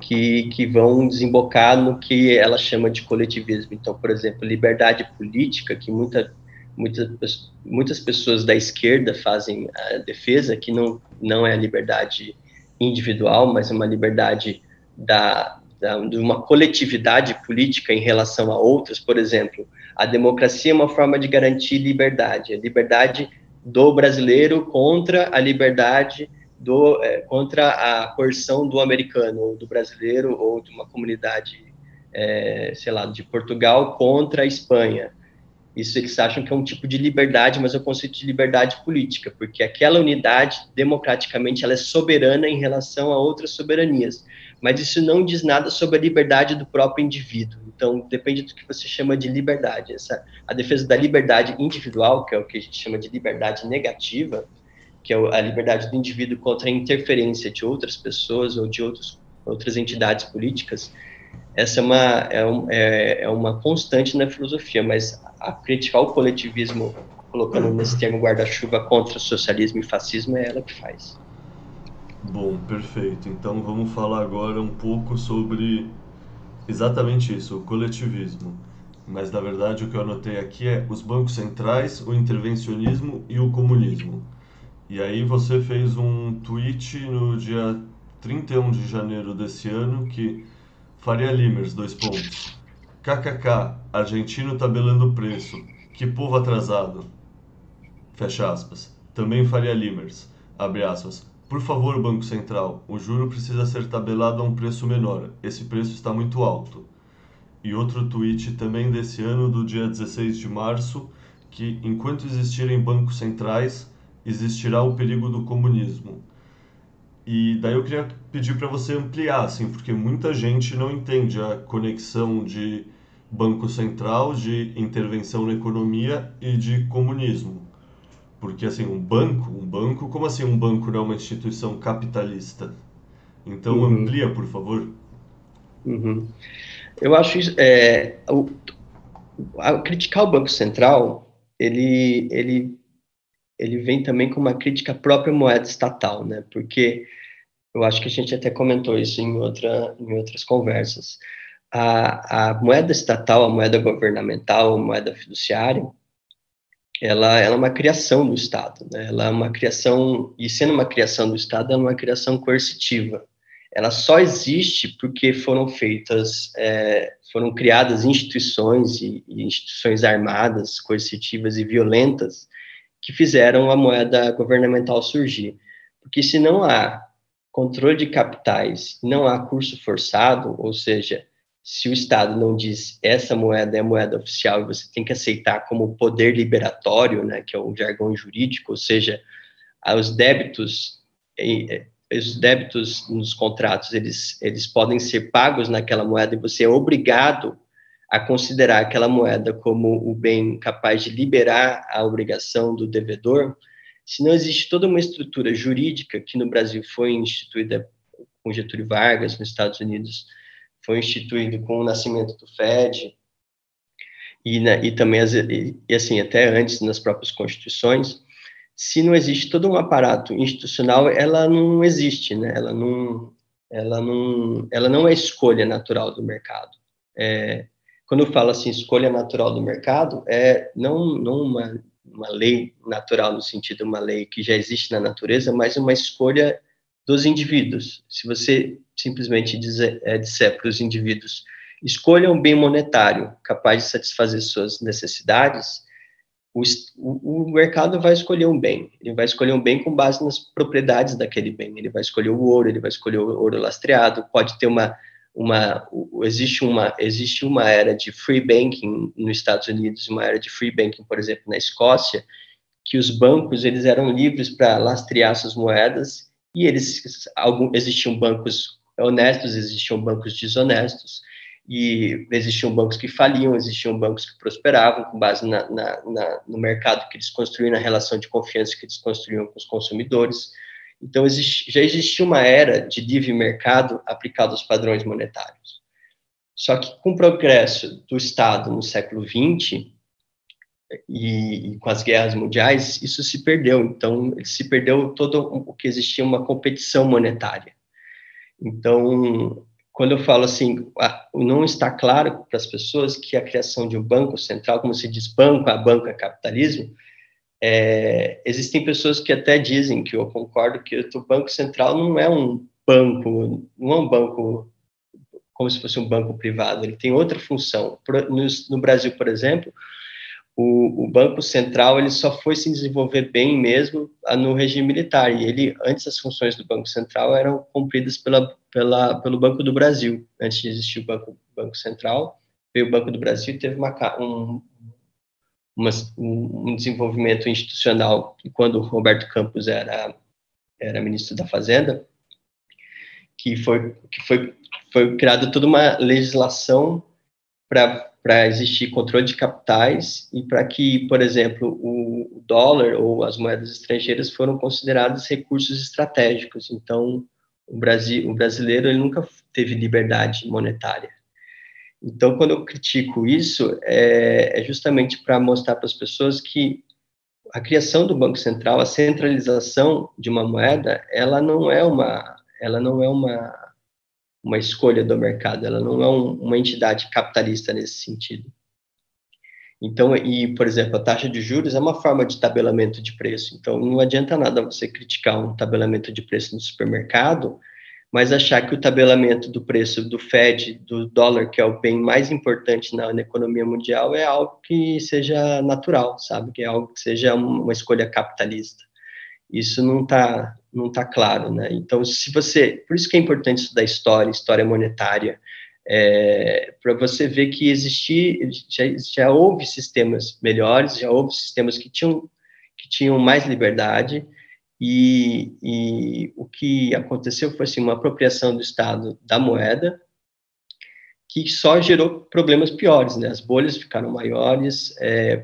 que vão desembocar no que ela chama de coletivismo. Então, por exemplo, liberdade política, que muitas pessoas da esquerda fazem a defesa, que não é a liberdade individual, mas é uma liberdade de uma coletividade política em relação a outras. Por exemplo, a democracia é uma forma de garantir liberdade, a liberdade do brasileiro contra a liberdade contra a coerção do americano, ou do brasileiro, ou de uma comunidade, sei lá, de Portugal contra a Espanha. Isso eles acham que é um tipo de liberdade, mas é um conceito de liberdade política, porque aquela unidade, democraticamente, ela é soberana em relação a outras soberanias. Mas isso não diz nada sobre a liberdade do próprio indivíduo. Então, depende do que você chama de liberdade. A defesa da liberdade individual, que é o que a gente chama de liberdade negativa, que é a liberdade do indivíduo contra a interferência de outras pessoas ou de outras entidades políticas, essa é uma constante na filosofia, mas a criticar o coletivismo, colocando nesse termo guarda-chuva contra o socialismo e fascismo, é ela que faz. Bom, perfeito. Então vamos falar agora um pouco sobre exatamente isso, o coletivismo. Mas na verdade o que eu anotei aqui é os bancos centrais, o intervencionismo e o comunismo. E aí você fez um tweet no dia 31 de janeiro desse ano que... Faria Limers, : KKK, argentino tabelando o preço. Que povo atrasado. ) Também Faria Limers, : Por favor, Banco Central, o juro precisa ser tabelado a um preço menor. Esse preço está muito alto. E outro tweet também desse ano, do dia 16 de março, que enquanto existirem bancos centrais, existirá o perigo do comunismo. E daí eu queria pedir para você ampliar, assim, porque muita gente não entende a conexão de Banco Central, de intervenção na economia e de comunismo. Porque, assim, um banco, como assim um banco não é uma instituição capitalista? Então, Amplia, por favor. Eu acho que criticar o Banco Central, ele vem também com uma crítica à própria moeda estatal, né? Porque eu acho que a gente até comentou isso em outras conversas. A moeda estatal, a moeda governamental, a moeda fiduciária, ela é uma criação do Estado, né? Ela é uma criação, e sendo uma criação do Estado, ela é uma criação coercitiva. Ela só existe porque foram criadas instituições e instituições armadas, coercitivas e violentas, que fizeram a moeda governamental surgir. Porque se não há controle de capitais, não há curso forçado, ou seja, se o Estado não diz essa moeda é a moeda oficial e você tem que aceitar como poder liberatório, né, que é um jargão jurídico, ou seja, os débitos nos contratos, eles podem ser pagos naquela moeda e você é obrigado a considerar aquela moeda como o bem capaz de liberar a obrigação do devedor. Se não existe toda uma estrutura jurídica, que no Brasil foi instituída com Getúlio Vargas, nos Estados Unidos foi instituído com o nascimento do FED e também, assim, até antes nas próprias constituições, se não existe todo um aparato institucional, ela não existe, né? Ela não é escolha natural do mercado. Quando eu falo assim, escolha natural do mercado, não uma lei natural no sentido uma lei que já existe na natureza, mas uma escolha dos indivíduos. Se você simplesmente disser para os indivíduos, escolham um bem monetário capaz de satisfazer suas necessidades, o mercado vai escolher um bem. Ele vai escolher um bem com base nas propriedades daquele bem. Ele vai escolher o ouro, ele vai escolher o ouro lastreado. Pode ter existe uma era de free banking nos Estados Unidos, uma era de free banking, por exemplo, na Escócia, que os bancos eles eram livres para lastrear suas moedas e existiam bancos honestos, existiam bancos desonestos. E existiam bancos que faliam, existiam bancos que prosperavam com base no mercado que eles construíam, na relação de confiança que eles construíam com os consumidores. Então, já existia uma era de livre mercado aplicado aos padrões monetários. Só que com o progresso do Estado no século XX e com as guerras mundiais, isso se perdeu. Então, se perdeu todo o que existia uma competição monetária. Então, quando eu falo assim, não está claro para as pessoas que a criação de um banco central, como se diz banco, a banca capitalismo, existem pessoas que até dizem, que eu concordo, que o banco central não é um banco como se fosse um banco privado, ele tem outra função. No Brasil, por exemplo, o banco central ele só foi se desenvolver bem mesmo no regime militar, e antes as funções do banco central eram cumpridas pelo Banco do Brasil. Antes de existir o Banco Central, veio o Banco do Brasil e teve um desenvolvimento institucional, que quando o Roberto Campos era ministro da Fazenda, que foi criada toda uma legislação para existir controle de capitais e para que, por exemplo, o dólar ou as moedas estrangeiras foram consideradas recursos estratégicos. Então, o brasileiro ele nunca teve liberdade monetária. Então, quando eu critico isso, é justamente para mostrar para as pessoas que a criação do Banco Central, a centralização de uma moeda, ela não é uma escolha do mercado, ela não é uma entidade capitalista nesse sentido. Então, por exemplo, a taxa de juros é uma forma de tabelamento de preço. Então, não adianta nada você criticar um tabelamento de preço no supermercado, mas achar que o tabelamento do preço do Fed, do dólar, que é o bem mais importante na economia mundial, é algo que seja natural, sabe? Que é algo que seja uma escolha capitalista. Isso não tá claro, né? Então, por isso que é importante estudar história monetária, para você ver que já houve sistemas melhores, já houve sistemas que tinham mais liberdade, e o que aconteceu foi assim, uma apropriação do Estado da moeda, que só gerou problemas piores, né? As bolhas ficaram maiores.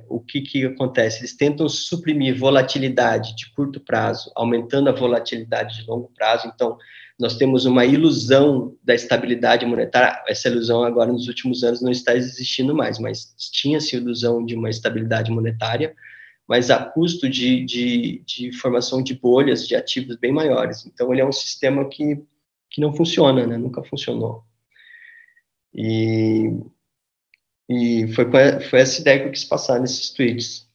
O que acontece? Eles tentam suprimir volatilidade de curto prazo, aumentando a volatilidade de longo prazo. Então, nós temos uma ilusão da estabilidade monetária. Essa ilusão agora, nos últimos anos, não está existindo mais, mas tinha-se a ilusão de uma estabilidade monetária, mas a custo de formação de bolhas, de ativos bem maiores. Então, ele é um sistema que não funciona, né? Nunca funcionou. E foi essa ideia que eu quis passar nesses tweets.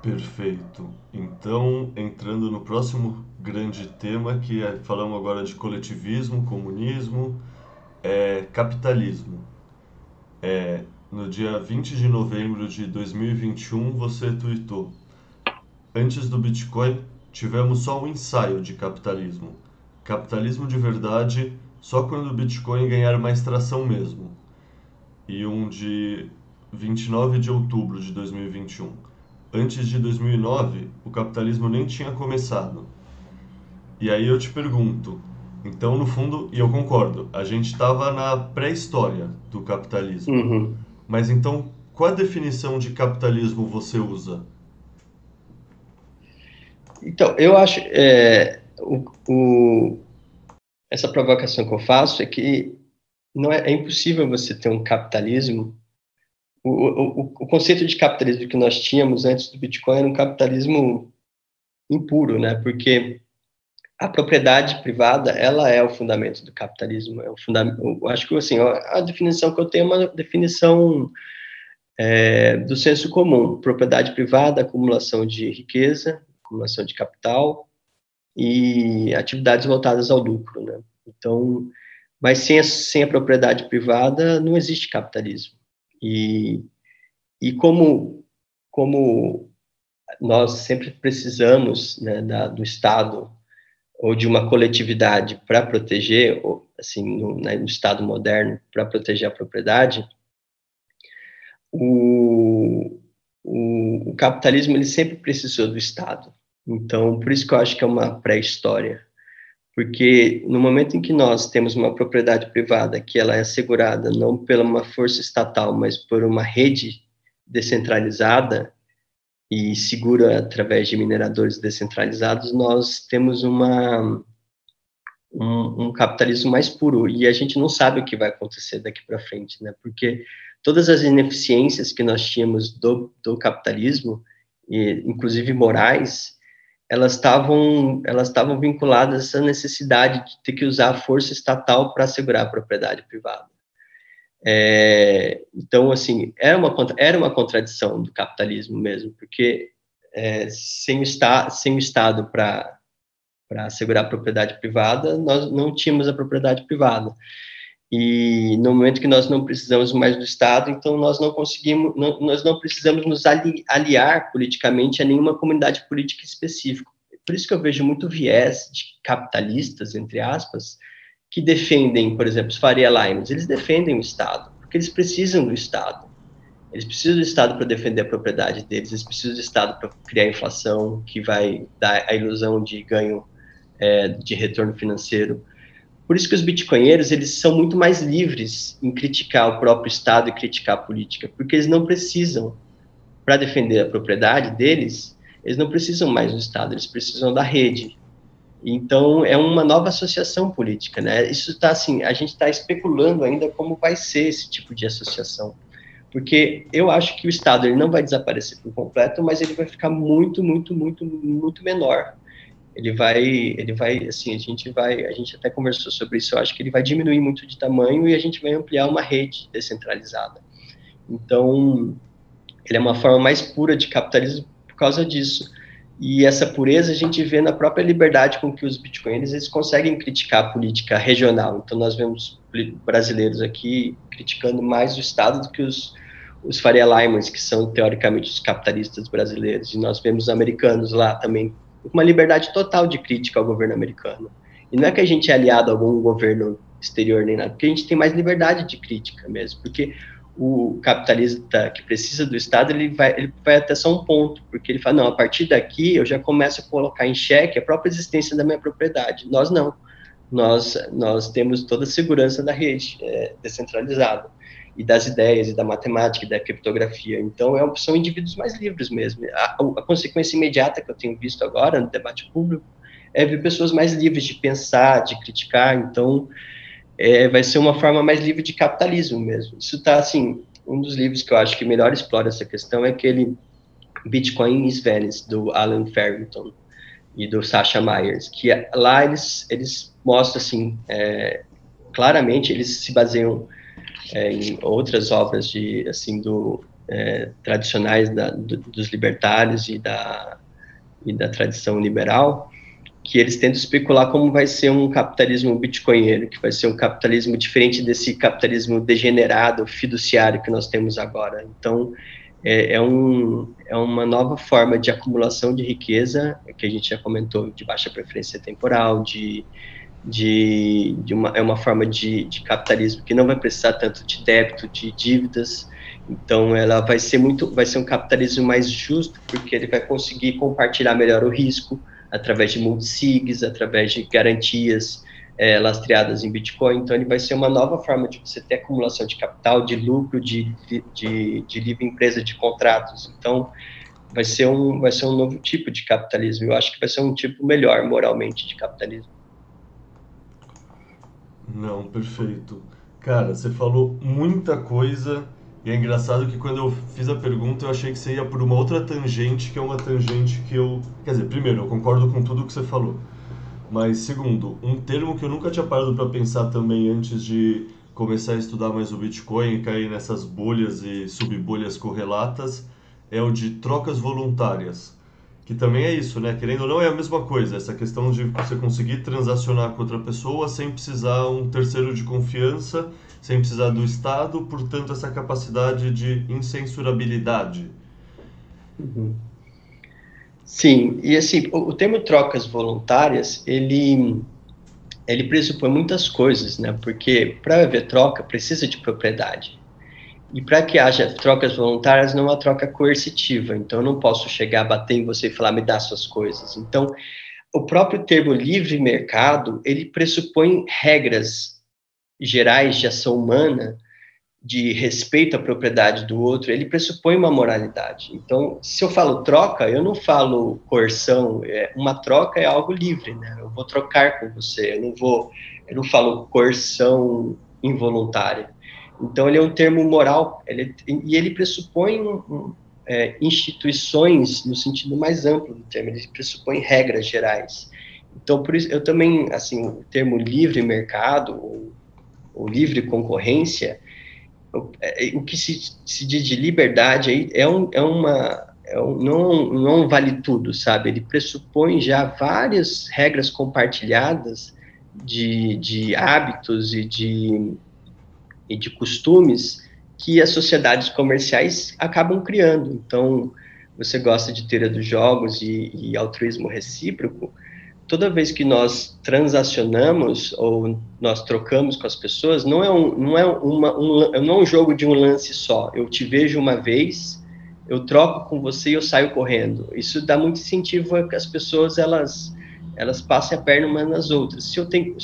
Perfeito. Então, entrando no próximo grande tema, que falamos agora de coletivismo, comunismo, capitalismo. No dia 20 de novembro de 2021, você tweetou: antes do Bitcoin, tivemos só um ensaio de capitalismo. Capitalismo de verdade... só quando o Bitcoin ganhar mais tração mesmo. E um de 29 de outubro de 2021. Antes de 2009, o capitalismo nem tinha começado. E aí eu te pergunto, então no fundo, e eu concordo, a gente estava na pré-história do capitalismo. Uhum. Mas então, qual a definição de capitalismo você usa? Então, eu acho... essa provocação que eu faço é que não é impossível você ter um capitalismo. O conceito de capitalismo que nós tínhamos antes do Bitcoin era um capitalismo impuro, né? Porque a propriedade privada, ela é o fundamento do capitalismo. É o fundamento, acho que assim, a definição que eu tenho é uma definição do senso comum. Propriedade privada, acumulação de riqueza, acumulação de capital e atividades voltadas ao lucro, né? Então, mas sem a propriedade privada, não existe capitalismo. E como nós sempre precisamos, né, do Estado ou de uma coletividade para proteger, ou, assim, no Estado moderno, para proteger a propriedade, o capitalismo ele sempre precisou do Estado. Então, por isso que eu acho que é uma pré-história. Porque no momento em que nós temos uma propriedade privada que ela é assegurada não pela uma força estatal, mas por uma rede descentralizada e segura através de mineradores descentralizados, nós temos um capitalismo mais puro. E a gente não sabe o que vai acontecer daqui para frente, né? Porque todas as ineficiências que nós tínhamos do capitalismo, e, inclusive morais, elas estavam vinculadas a essa necessidade de ter que usar a força estatal para assegurar a propriedade privada. Então, assim, era uma contradição do capitalismo mesmo, porque sem o Estado para assegurar a propriedade privada, nós não tínhamos a propriedade privada. E no momento que nós não precisamos mais do Estado, então nós não precisamos nos aliar politicamente a nenhuma comunidade política específica. Por isso que eu vejo muito viés de capitalistas, entre aspas, que defendem, por exemplo, os Faria Limers, eles defendem o Estado, porque eles precisam do Estado. Eles precisam do Estado para defender a propriedade deles, eles precisam do Estado para criar inflação, que vai dar a ilusão de ganho, de retorno financeiro. Por isso que os bitcoinheiros, eles são muito mais livres em criticar o próprio Estado e criticar a política, porque eles não precisam, para defender a propriedade deles, eles não precisam mais do Estado, eles precisam da rede. Então, é uma nova associação política, né? Isso está assim, a gente está especulando ainda como vai ser esse tipo de associação, porque eu acho que o Estado ele não vai desaparecer por completo, mas ele vai ficar muito, muito, muito, muito menor. Ele vai, assim, a gente até conversou sobre isso, eu acho que ele vai diminuir muito de tamanho e a gente vai ampliar uma rede descentralizada. Então, ele é uma forma mais pura de capitalismo por causa disso. E essa pureza a gente vê na própria liberdade com que os bitcoinheiros, eles conseguem criticar a política regional. Então, nós vemos brasileiros aqui criticando mais o Estado do que os Faria Limers, que são, teoricamente, os capitalistas brasileiros. E nós vemos americanos lá também, uma liberdade total de crítica ao governo americano. E não é que a gente é aliado a algum governo exterior nem nada, porque a gente tem mais liberdade de crítica mesmo, porque o capitalista que precisa do Estado, ele vai até só um ponto, porque ele fala, não, a partir daqui eu já começo a colocar em xeque a própria existência da minha propriedade. Nós não. Nós temos toda a segurança da rede descentralizada, e das ideias, e da matemática, e da criptografia. Então, são indivíduos mais livres mesmo. A consequência imediata que eu tenho visto agora no debate público é ver pessoas mais livres de pensar, de criticar. Então, vai ser uma forma mais livre de capitalismo mesmo. Isso está, assim, um dos livros que eu acho que melhor explora essa questão é aquele Bitcoin is Venice, do Alan Farrington e do Sasha Myers, que lá eles mostram, assim, claramente, eles se baseiam em outras obras tradicionais dos libertários e da tradição liberal, que eles tentam especular como vai ser um capitalismo bitcoinheiro, que vai ser um capitalismo diferente desse capitalismo degenerado, fiduciário que nós temos agora. Então, é uma nova forma de acumulação de riqueza, que a gente já comentou, de baixa preferência temporal, é uma forma de capitalismo que não vai precisar tanto de débito, de dívidas. Então, ela vai ser um capitalismo mais justo, porque ele vai conseguir compartilhar melhor o risco através de multisigs, através de garantias lastreadas em Bitcoin. Então, ele vai ser uma nova forma de você ter acumulação de capital, de lucro, de livre empresa, de contratos. Então, vai ser um novo tipo de capitalismo. Eu acho que vai ser um tipo melhor moralmente de capitalismo. Não, perfeito. Cara, você falou muita coisa e é engraçado que quando eu fiz a pergunta eu achei que você ia por uma outra tangente, que é uma tangente que eu... Quer dizer, primeiro, eu concordo com tudo que você falou, mas segundo, um termo que eu nunca tinha parado para pensar também antes de começar a estudar mais o Bitcoin e cair nessas bolhas e subbolhas correlatas é o de trocas voluntárias, que também é isso, né? Querendo ou não, é a mesma coisa, essa questão de você conseguir transacionar com outra pessoa sem precisar um terceiro de confiança, sem precisar do Estado, portanto, essa capacidade de incensurabilidade. Sim, e assim, o termo trocas voluntárias, ele pressupõe muitas coisas, né? Porque para haver troca, precisa de propriedade. E para que haja trocas voluntárias, não há troca coercitiva. Então, eu não posso chegar, bater em você e falar, me dá suas coisas. Então, o próprio termo livre mercado, ele pressupõe regras gerais de ação humana, de respeito à propriedade do outro, ele pressupõe uma moralidade. Então, se eu falo troca, eu não falo coerção. Uma troca é algo livre, né? Eu vou trocar com você, eu não falo coerção involuntária. Então, ele é um termo moral, ele pressupõe instituições no sentido mais amplo do termo, ele pressupõe regras gerais. Então, por isso, eu também, assim, o termo livre mercado, ou livre concorrência, o que se diz de liberdade aí não vale tudo, sabe? Ele pressupõe já várias regras compartilhadas de hábitos e de costumes que as sociedades comerciais acabam criando. Então, você gosta de teoria dos jogos e altruísmo recíproco, toda vez que nós transacionamos ou nós trocamos com as pessoas, não é um jogo de um lance só. Eu te vejo uma vez, eu troco com você e eu saio correndo. Isso dá muito incentivo a que as pessoas, elas passem a perna umas nas outras. Se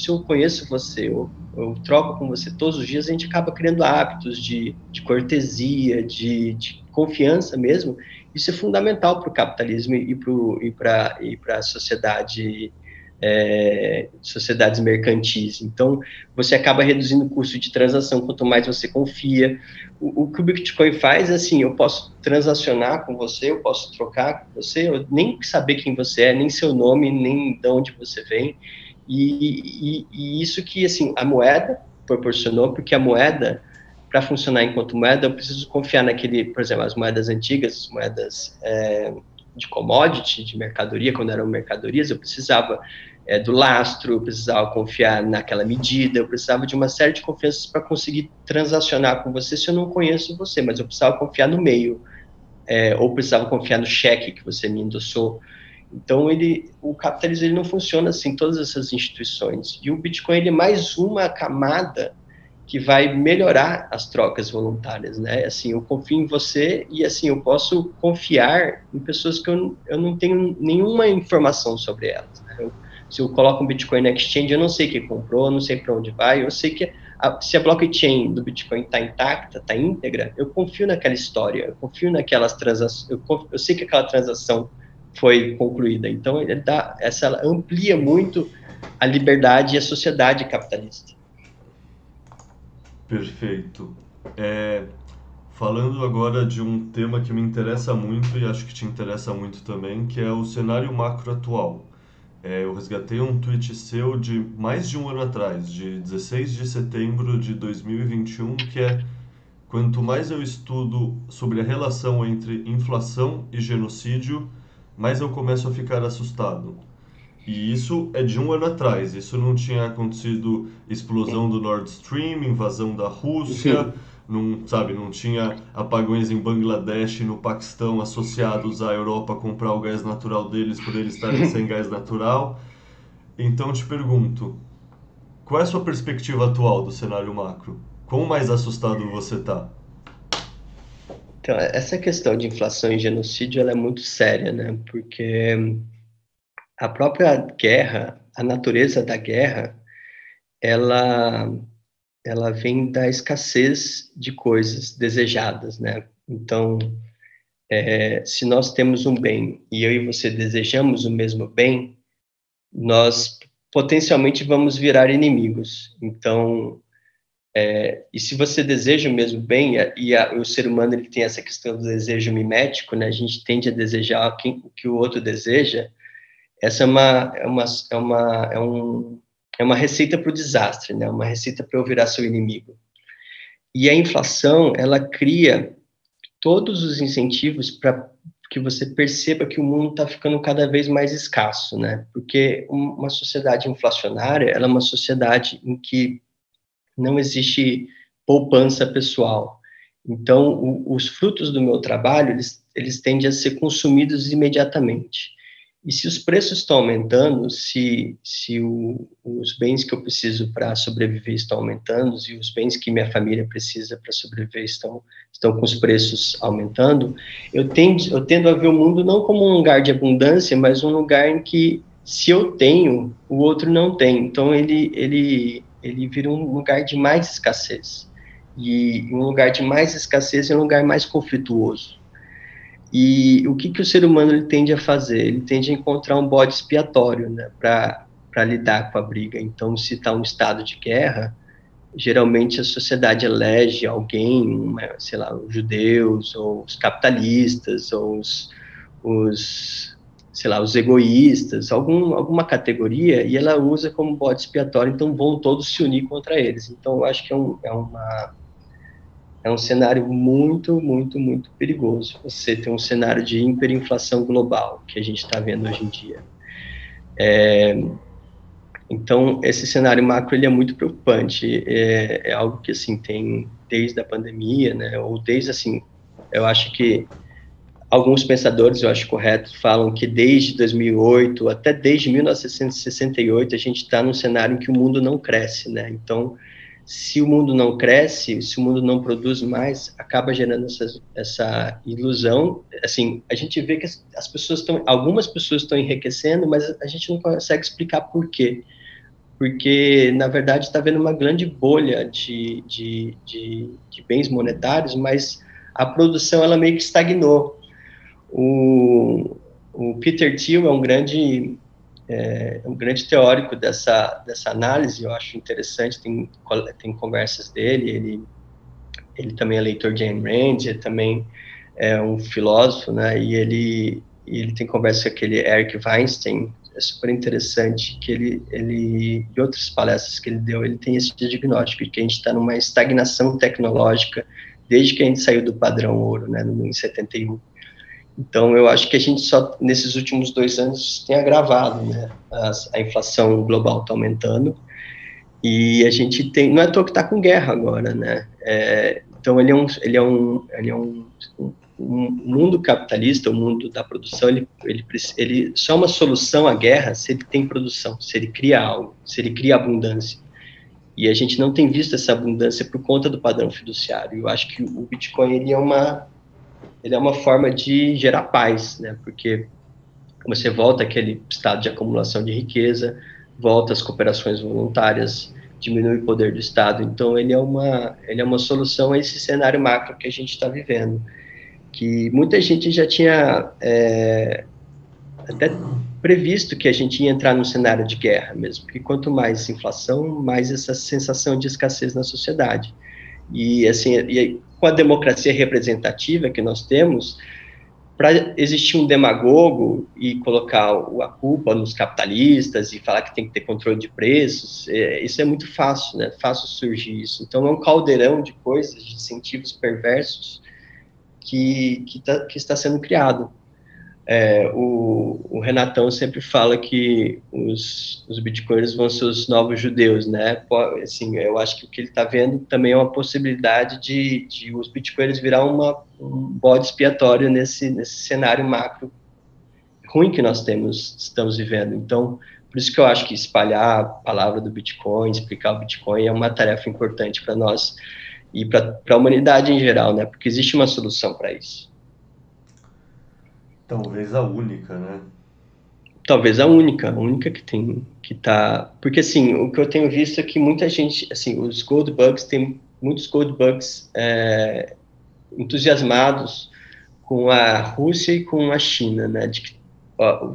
eu conheço você, eu troco com você todos os dias, a gente acaba criando hábitos de cortesia, de confiança mesmo. Isso é fundamental para o capitalismo e para a sociedade, sociedades mercantis. Então, você acaba reduzindo o custo de transação, quanto mais você confia. O que o Bitcoin faz é assim, eu posso transacionar com você, eu posso trocar com você, eu nem saber quem você é, nem seu nome, nem de onde você vem. E isso que assim, a moeda proporcionou, porque a moeda, para funcionar enquanto moeda, eu preciso confiar naquele, por exemplo, as moedas antigas, as moedas de commodity, de mercadoria, quando eram mercadorias, eu precisava do lastro, eu precisava confiar naquela medida, eu precisava de uma série de confianças para conseguir transacionar com você se eu não conheço você, mas eu precisava confiar no meio, ou precisava confiar no cheque que você me endossou. Então, o capitalismo ele não funciona assim, todas essas instituições. E o Bitcoin ele é mais uma camada que vai melhorar as trocas voluntárias, né? Assim, eu confio em você e, assim, eu posso confiar em pessoas que eu não tenho nenhuma informação sobre elas, né? Se eu coloco um Bitcoin na exchange, eu não sei quem comprou, eu não sei para onde vai, eu sei que se a blockchain do Bitcoin está intacta, está íntegra, eu confio naquela história, eu confio naquelas transações, eu sei que aquela transação foi concluída. Então, ela amplia muito a liberdade e a sociedade capitalista. Perfeito. Falando agora de um tema que me interessa muito e acho que te interessa muito também, que é o cenário macro atual. Eu resgatei um tweet seu de mais de um ano atrás, de 16 de setembro de 2021, que é: quanto mais eu estudo sobre a relação entre inflação e genocídio, mais eu começo a ficar assustado. E isso é de um ano atrás, isso não tinha acontecido explosão do Nord Stream, invasão da Rússia, não tinha apagões em Bangladesh e no Paquistão associados à Europa comprar o gás natural deles por eles estarem sem gás natural. Então te pergunto, qual é a sua perspectiva atual do cenário macro? Quão mais assustado você está? Então, essa questão de inflação e genocídio ela é muito séria, né? Porque a própria guerra, a natureza da guerra, ela vem da escassez de coisas desejadas, né? Então, se nós temos um bem e eu e você desejamos o mesmo bem, nós potencialmente vamos virar inimigos. Então, e se você deseja o mesmo bem, o ser humano ele tem essa questão do desejo mimético, né? A gente tende a desejar o que o outro deseja. Essa é uma receita para o desastre, né? Uma receita para eu virar seu inimigo. E a inflação, ela cria todos os incentivos para que você perceba que o mundo está ficando cada vez mais escasso, né? Porque uma sociedade inflacionária, ela é uma sociedade em que não existe poupança pessoal. Então, os frutos do meu trabalho, eles tendem a ser consumidos imediatamente. E se os preços estão aumentando, se os bens que eu preciso para sobreviver estão aumentando, e os bens que minha família precisa para sobreviver estão com os preços aumentando, eu tendo a ver o mundo não como um lugar de abundância, mas um lugar em que, se eu tenho, o outro não tem. Então, ele vira um lugar de mais escassez. E um lugar de mais escassez é um lugar mais conflituoso. E o que o ser humano ele tende a fazer? Ele tende a encontrar um bode expiatório, né, para lidar com a briga. Então, se está um estado de guerra, geralmente a sociedade elege alguém, sei lá, os judeus, ou os capitalistas, ou os egoístas, alguma categoria, e ela usa como bode expiatório, então vão todos se unir contra eles. Então, eu acho que é um cenário muito, muito, muito perigoso. Você tem um cenário de hiperinflação global, que a gente está vendo hoje em dia. Então, esse cenário macro, ele é muito preocupante. É algo que, assim, tem desde a pandemia, né, ou desde, assim, eu acho que alguns pensadores, eu acho correto, falam que desde 2008, até desde 1968, a gente está num cenário em que o mundo não cresce, né? Então, se o mundo não cresce, se o mundo não produz mais, acaba gerando essa ilusão. Assim, a gente vê que algumas pessoas estão enriquecendo, mas a gente não consegue explicar por quê. Porque, na verdade, está havendo uma grande bolha de bens monetários, mas a produção, ela meio que estagnou. O Peter Thiel é um grande teórico dessa análise, eu acho interessante, tem conversas dele, ele também é leitor de Ayn Rand, ele também é um filósofo, né, e ele tem conversa com aquele Eric Weinstein, é super interessante, que ele e outras palestras que ele deu, ele tem esse diagnóstico, de que a gente está numa estagnação tecnológica desde que a gente saiu do padrão ouro, né, em 71. Então, eu acho que a gente só, nesses últimos 2 anos, tem agravado, né? A inflação global está aumentando, e a gente tem, não é à toa que está com guerra agora, né? Então, ele é um mundo capitalista, o mundo da produção, ele só é uma solução à guerra se ele tem produção, se ele cria algo, se ele cria abundância. E a gente não tem visto essa abundância por conta do padrão fiduciário. Eu acho que o Bitcoin, ele é uma forma de gerar paz, né? Porque você volta àquele estado de acumulação de riqueza, volta às cooperações voluntárias, diminui o poder do Estado. Então, ele é uma solução a esse cenário macro que a gente está vivendo, que muita gente já tinha até previsto que a gente ia entrar num cenário de guerra mesmo, porque quanto mais inflação, mais essa sensação de escassez na sociedade. E, assim, com a democracia representativa que nós temos, para existir um demagogo e colocar a culpa nos capitalistas e falar que tem que ter controle de preços, isso é muito fácil, né? Fácil surgir isso. Então, é um caldeirão de coisas, de incentivos perversos que está sendo criado. O Renatão sempre fala que os bitcoiners vão ser os novos judeus, né? Assim, eu acho que o que ele está vendo também é uma possibilidade de os bitcoiners virar um bode expiatório nesse cenário macro ruim que nós estamos vivendo. Então, por isso que eu acho que espalhar a palavra do Bitcoin, explicar o Bitcoin é uma tarefa importante para nós e para a humanidade em geral, né? Porque existe uma solução para isso. Talvez a única, né? Talvez a única que tá... Porque, assim, o que eu tenho visto é que muita gente, assim, os gold bugs, tem muitos gold bugs entusiasmados com a Rússia e com a China, né? De que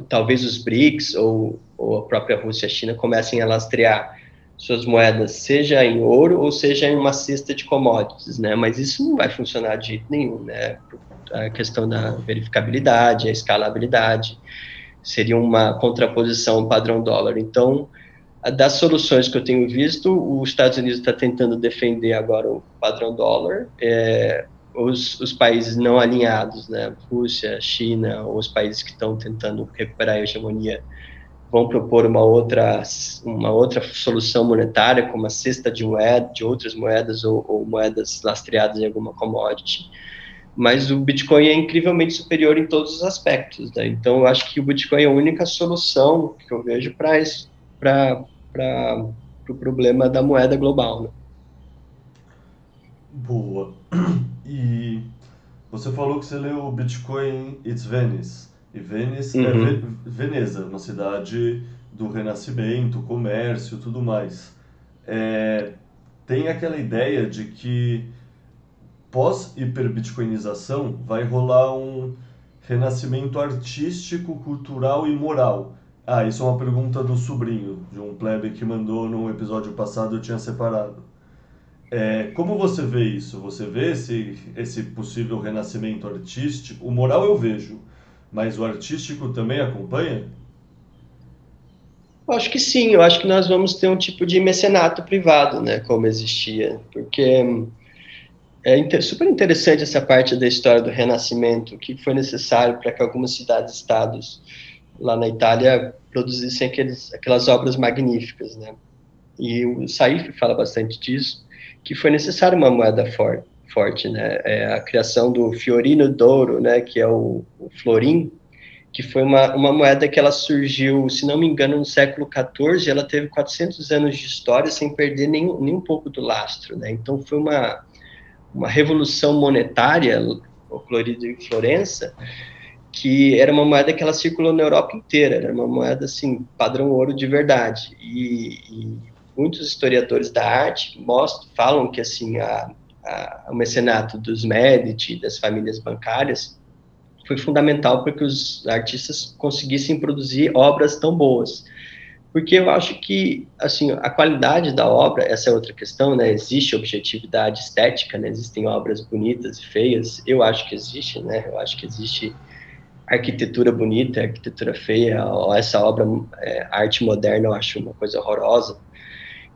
talvez os BRICS ou a própria Rússia e a China comecem a lastrear suas moedas, seja em ouro ou seja em uma cesta de commodities, né? Mas isso não vai funcionar de jeito nenhum, né? A questão da verificabilidade, a escalabilidade, seria uma contraposição ao padrão dólar. Então, das soluções que eu tenho visto, os Estados Unidos está tentando defender agora o padrão dólar, os países não alinhados, né? Rússia, China, ou os países que estão tentando recuperar a hegemonia, vão propor uma outra solução monetária, como a cesta de moeda, de outras moedas ou moedas lastreadas em alguma commodity. Mas o Bitcoin é incrivelmente superior em todos os aspectos, né? Então, eu acho que o Bitcoin é a única solução que eu vejo para o problema da moeda global, né? Boa. E você falou que você leu o Bitcoin is Venice. E Venice é Veneza, uma cidade do Renascimento, comércio, tudo mais. Tem aquela ideia de que pós-hiperbitcoinização vai rolar um renascimento artístico, cultural e moral. Ah, isso é uma pergunta do sobrinho, de um plebe que mandou num episódio passado, eu tinha separado. Como você vê isso? Você vê esse possível renascimento artístico? O moral eu vejo. Mas o artístico também acompanha? Eu acho que sim, eu acho que nós vamos ter um tipo de mecenato privado, né, como existia, porque é super interessante essa parte da história do Renascimento, que foi necessário para que algumas cidades-estados lá na Itália produzissem aquelas obras magníficas, né, e o Saif fala bastante disso, que foi necessário uma moeda forte, né? A criação do Fiorino d'Oro, né? Que é o florim, que foi uma moeda que ela surgiu, se não me engano, no século XIV, ela teve 400 anos de história sem perder nem um pouco do lastro, né? Então foi uma revolução monetária ocorrida em Florença, que era uma moeda que ela circulou na Europa inteira, era uma moeda assim padrão ouro de verdade. E muitos historiadores da arte falam que assim o mecenato dos Médici, das famílias bancárias, foi fundamental para que os artistas conseguissem produzir obras tão boas. Porque eu acho que, assim, a qualidade da obra, essa é outra questão, né? Existe objetividade estética, né? Existem obras bonitas e feias, eu acho que existe, né? Eu acho que existe arquitetura bonita, arquitetura feia, essa obra, arte moderna, eu acho uma coisa horrorosa.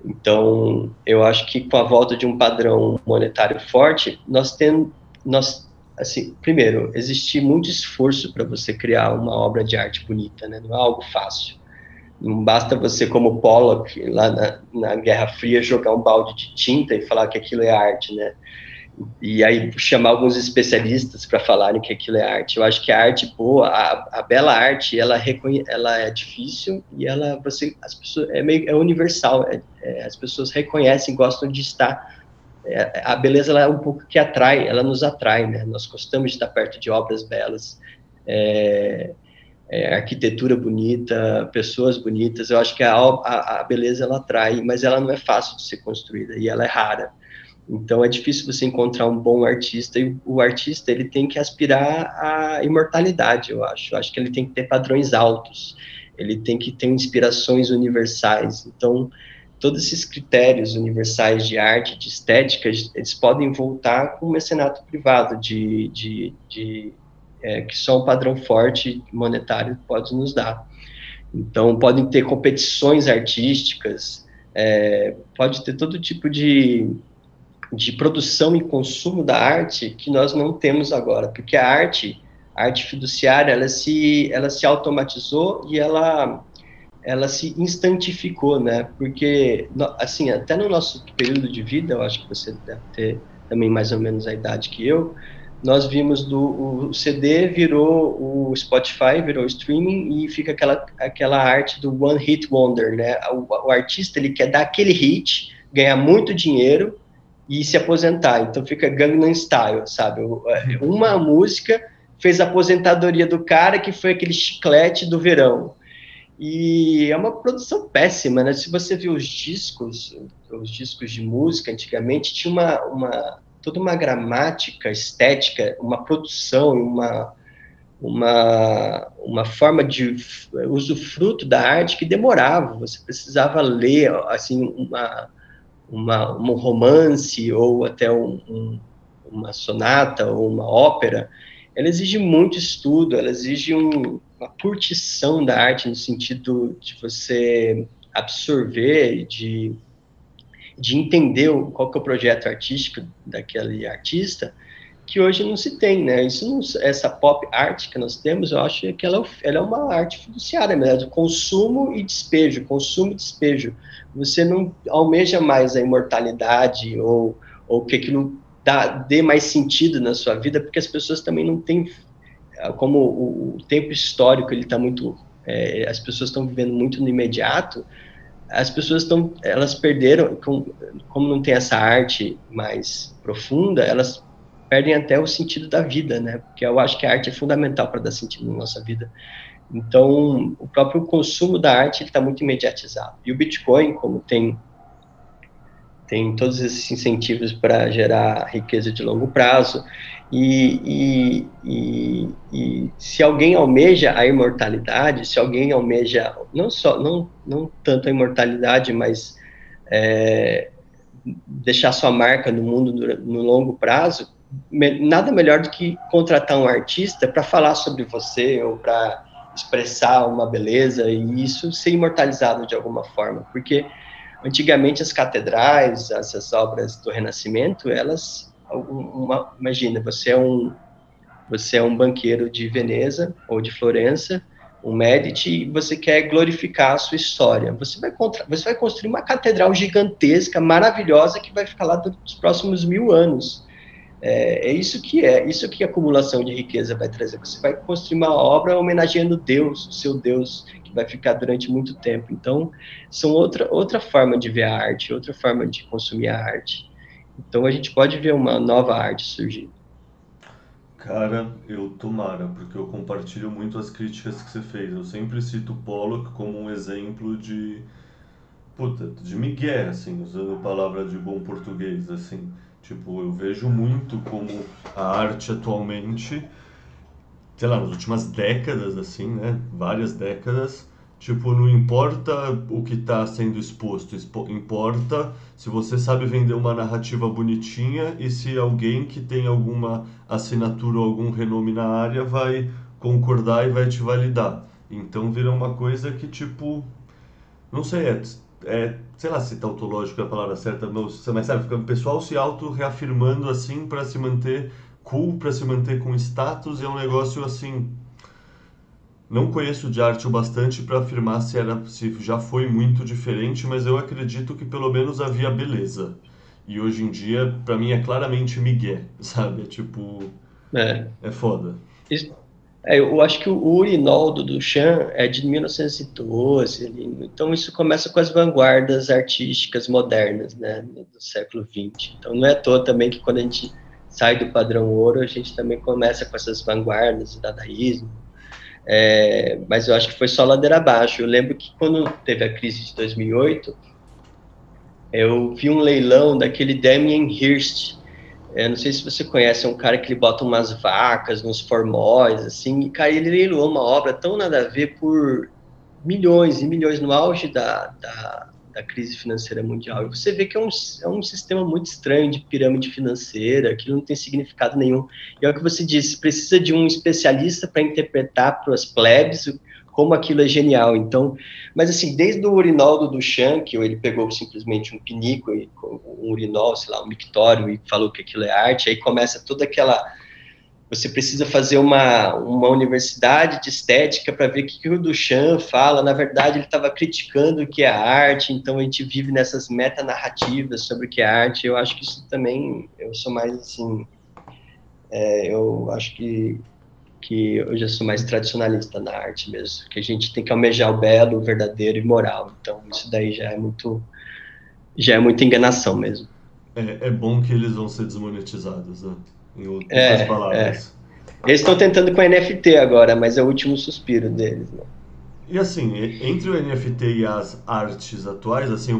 Então, eu acho que com a volta de um padrão monetário forte, assim, primeiro, existe muito esforço para você criar uma obra de arte bonita, né? Não é algo fácil. Não basta você, como Pollock, lá na Guerra Fria, jogar um balde de tinta e falar que aquilo é arte, né? E aí chamar alguns especialistas para falarem que aquilo é arte. Eu acho que a arte boa, a bela arte, ela é difícil e é universal. As pessoas reconhecem, gostam de estar. A beleza ela é um pouco que atrai, ela nos atrai, né? Nós gostamos de estar perto de obras belas, arquitetura bonita, pessoas bonitas. Eu acho que a beleza ela atrai, mas ela não é fácil de ser construída e ela é rara. Então, é difícil você encontrar um bom artista, e o artista ele tem que aspirar à imortalidade, eu acho. Eu acho que ele tem que ter padrões altos, ele tem que ter inspirações universais. Então, todos esses critérios universais de arte, de estética, eles podem voltar com o mecenato privado, que só um padrão forte monetário pode nos dar. Então, podem ter competições artísticas, pode ter todo tipo de produção e consumo da arte que nós não temos agora, porque a arte fiduciária, ela se automatizou e ela se instantificou, né? Porque, assim, até no nosso período de vida, eu acho que você deve ter também mais ou menos a idade que eu, nós vimos o CD virou o Spotify, virou o streaming, e fica aquela arte do one hit wonder, né? O artista, ele quer dar aquele hit, ganhar muito dinheiro, e se aposentar, então fica Gangnam Style, sabe? Uma música fez a aposentadoria do cara, que foi aquele chiclete do verão. E é uma produção péssima, né? Se você viu os discos de música, antigamente tinha toda uma gramática estética, uma produção, uma uma forma de usufruto da arte que demorava, você precisava ler assim, um romance ou até uma sonata ou uma ópera. Ela exige muito estudo, ela exige uma curtição da arte no sentido de você absorver, de entender qual que é o projeto artístico daquele artista, que hoje não se tem, né? Essa pop art que nós temos, eu acho que ela é uma arte fiduciária, né? Do consumo e despejo, consumo e despejo. Você não almeja mais a imortalidade ou que aquilo dê mais sentido na sua vida, porque as pessoas também não têm, como o tempo histórico, ele está muito, as pessoas estão vivendo muito no imediato, as pessoas elas perderam, como não tem essa arte mais profunda, elas perdem até o sentido da vida, né? Porque eu acho que a arte é fundamental para dar sentido na nossa vida. Então, o próprio consumo da arte está muito imediatizado. E o Bitcoin, como tem todos esses incentivos para gerar riqueza de longo prazo, e se alguém almeja a imortalidade, se alguém almeja, não tanto a imortalidade, mas deixar sua marca no mundo no longo prazo, nada melhor do que contratar um artista para falar sobre você ou para expressar uma beleza e isso ser imortalizado de alguma forma, porque antigamente as catedrais, essas obras do Renascimento, elas, imagina, você é um banqueiro de Veneza ou de Florença, um Médici, e você quer glorificar a sua história. Você vai construir uma catedral gigantesca, maravilhosa, que vai ficar lá dos próximos 1000 anos. É isso que a acumulação de riqueza vai trazer. Você vai construir uma obra homenageando Deus, o seu Deus, que vai ficar durante muito tempo. Então, são outra forma de ver a arte, outra forma de consumir a arte. Então, a gente pode ver uma nova arte surgir. Cara, eu tomara, porque eu compartilho muito as críticas que você fez. Eu sempre cito Pollock como um exemplo de migué, assim, usando a palavra de bom português, assim. Tipo, eu vejo muito como a arte atualmente, sei lá, nas últimas décadas, assim, né? Várias décadas, tipo, não importa o que está sendo exposto, importa se você sabe vender uma narrativa bonitinha e se alguém que tem alguma assinatura ou algum renome na área vai concordar e vai te validar. Então vira uma coisa que, tipo, não sei, sei lá se tautológico é a palavra certa, mas sabe, o pessoal se auto-reafirmando assim para se manter cool, para se manter com status, e é um negócio assim. Não conheço de arte o bastante para afirmar se já foi muito diferente, mas eu acredito que pelo menos havia beleza. E hoje em dia, para mim, é claramente migué, sabe? É tipo. É foda. Isso. Eu acho que o urinol do Duchamp é de 1912, então isso começa com as vanguardas artísticas modernas, né, do século XX. Então não é à toa também que quando a gente sai do padrão ouro, a gente também começa com essas vanguardas, o dadaísmo, mas eu acho que foi só ladeira abaixo. Eu lembro que quando teve a crise de 2008, eu vi um leilão daquele Damien Hirst. Eu não sei se você conhece, é um cara que ele bota umas vacas nos formóis, assim, e, cara, ele leiloou uma obra tão nada a ver por milhões e milhões no auge da crise financeira mundial. E você vê que é um sistema muito estranho de pirâmide financeira, que não tem significado nenhum. E é o que você disse, precisa de um especialista para interpretar para as plebes como aquilo é genial. Então, mas assim, desde o urinol do Duchamp, que ele pegou simplesmente um pinico, um urinol, sei lá, um mictório, e falou que aquilo é arte, aí começa toda aquela... Você precisa fazer uma universidade de estética para ver o que o Duchamp fala. Na verdade, ele estava criticando o que é arte, então a gente vive nessas metanarrativas sobre o que é arte. Eu acho que isso também, eu sou mais assim... eu acho que hoje eu sou mais tradicionalista na arte mesmo, que a gente tem que almejar o belo, o verdadeiro e moral. Então isso daí já é muita enganação mesmo. É bom que eles vão ser desmonetizados, né? Em outras palavras. Eles estão tentando com a NFT agora, mas é o último suspiro deles, né? E assim, entre o NFT e as artes atuais, assim,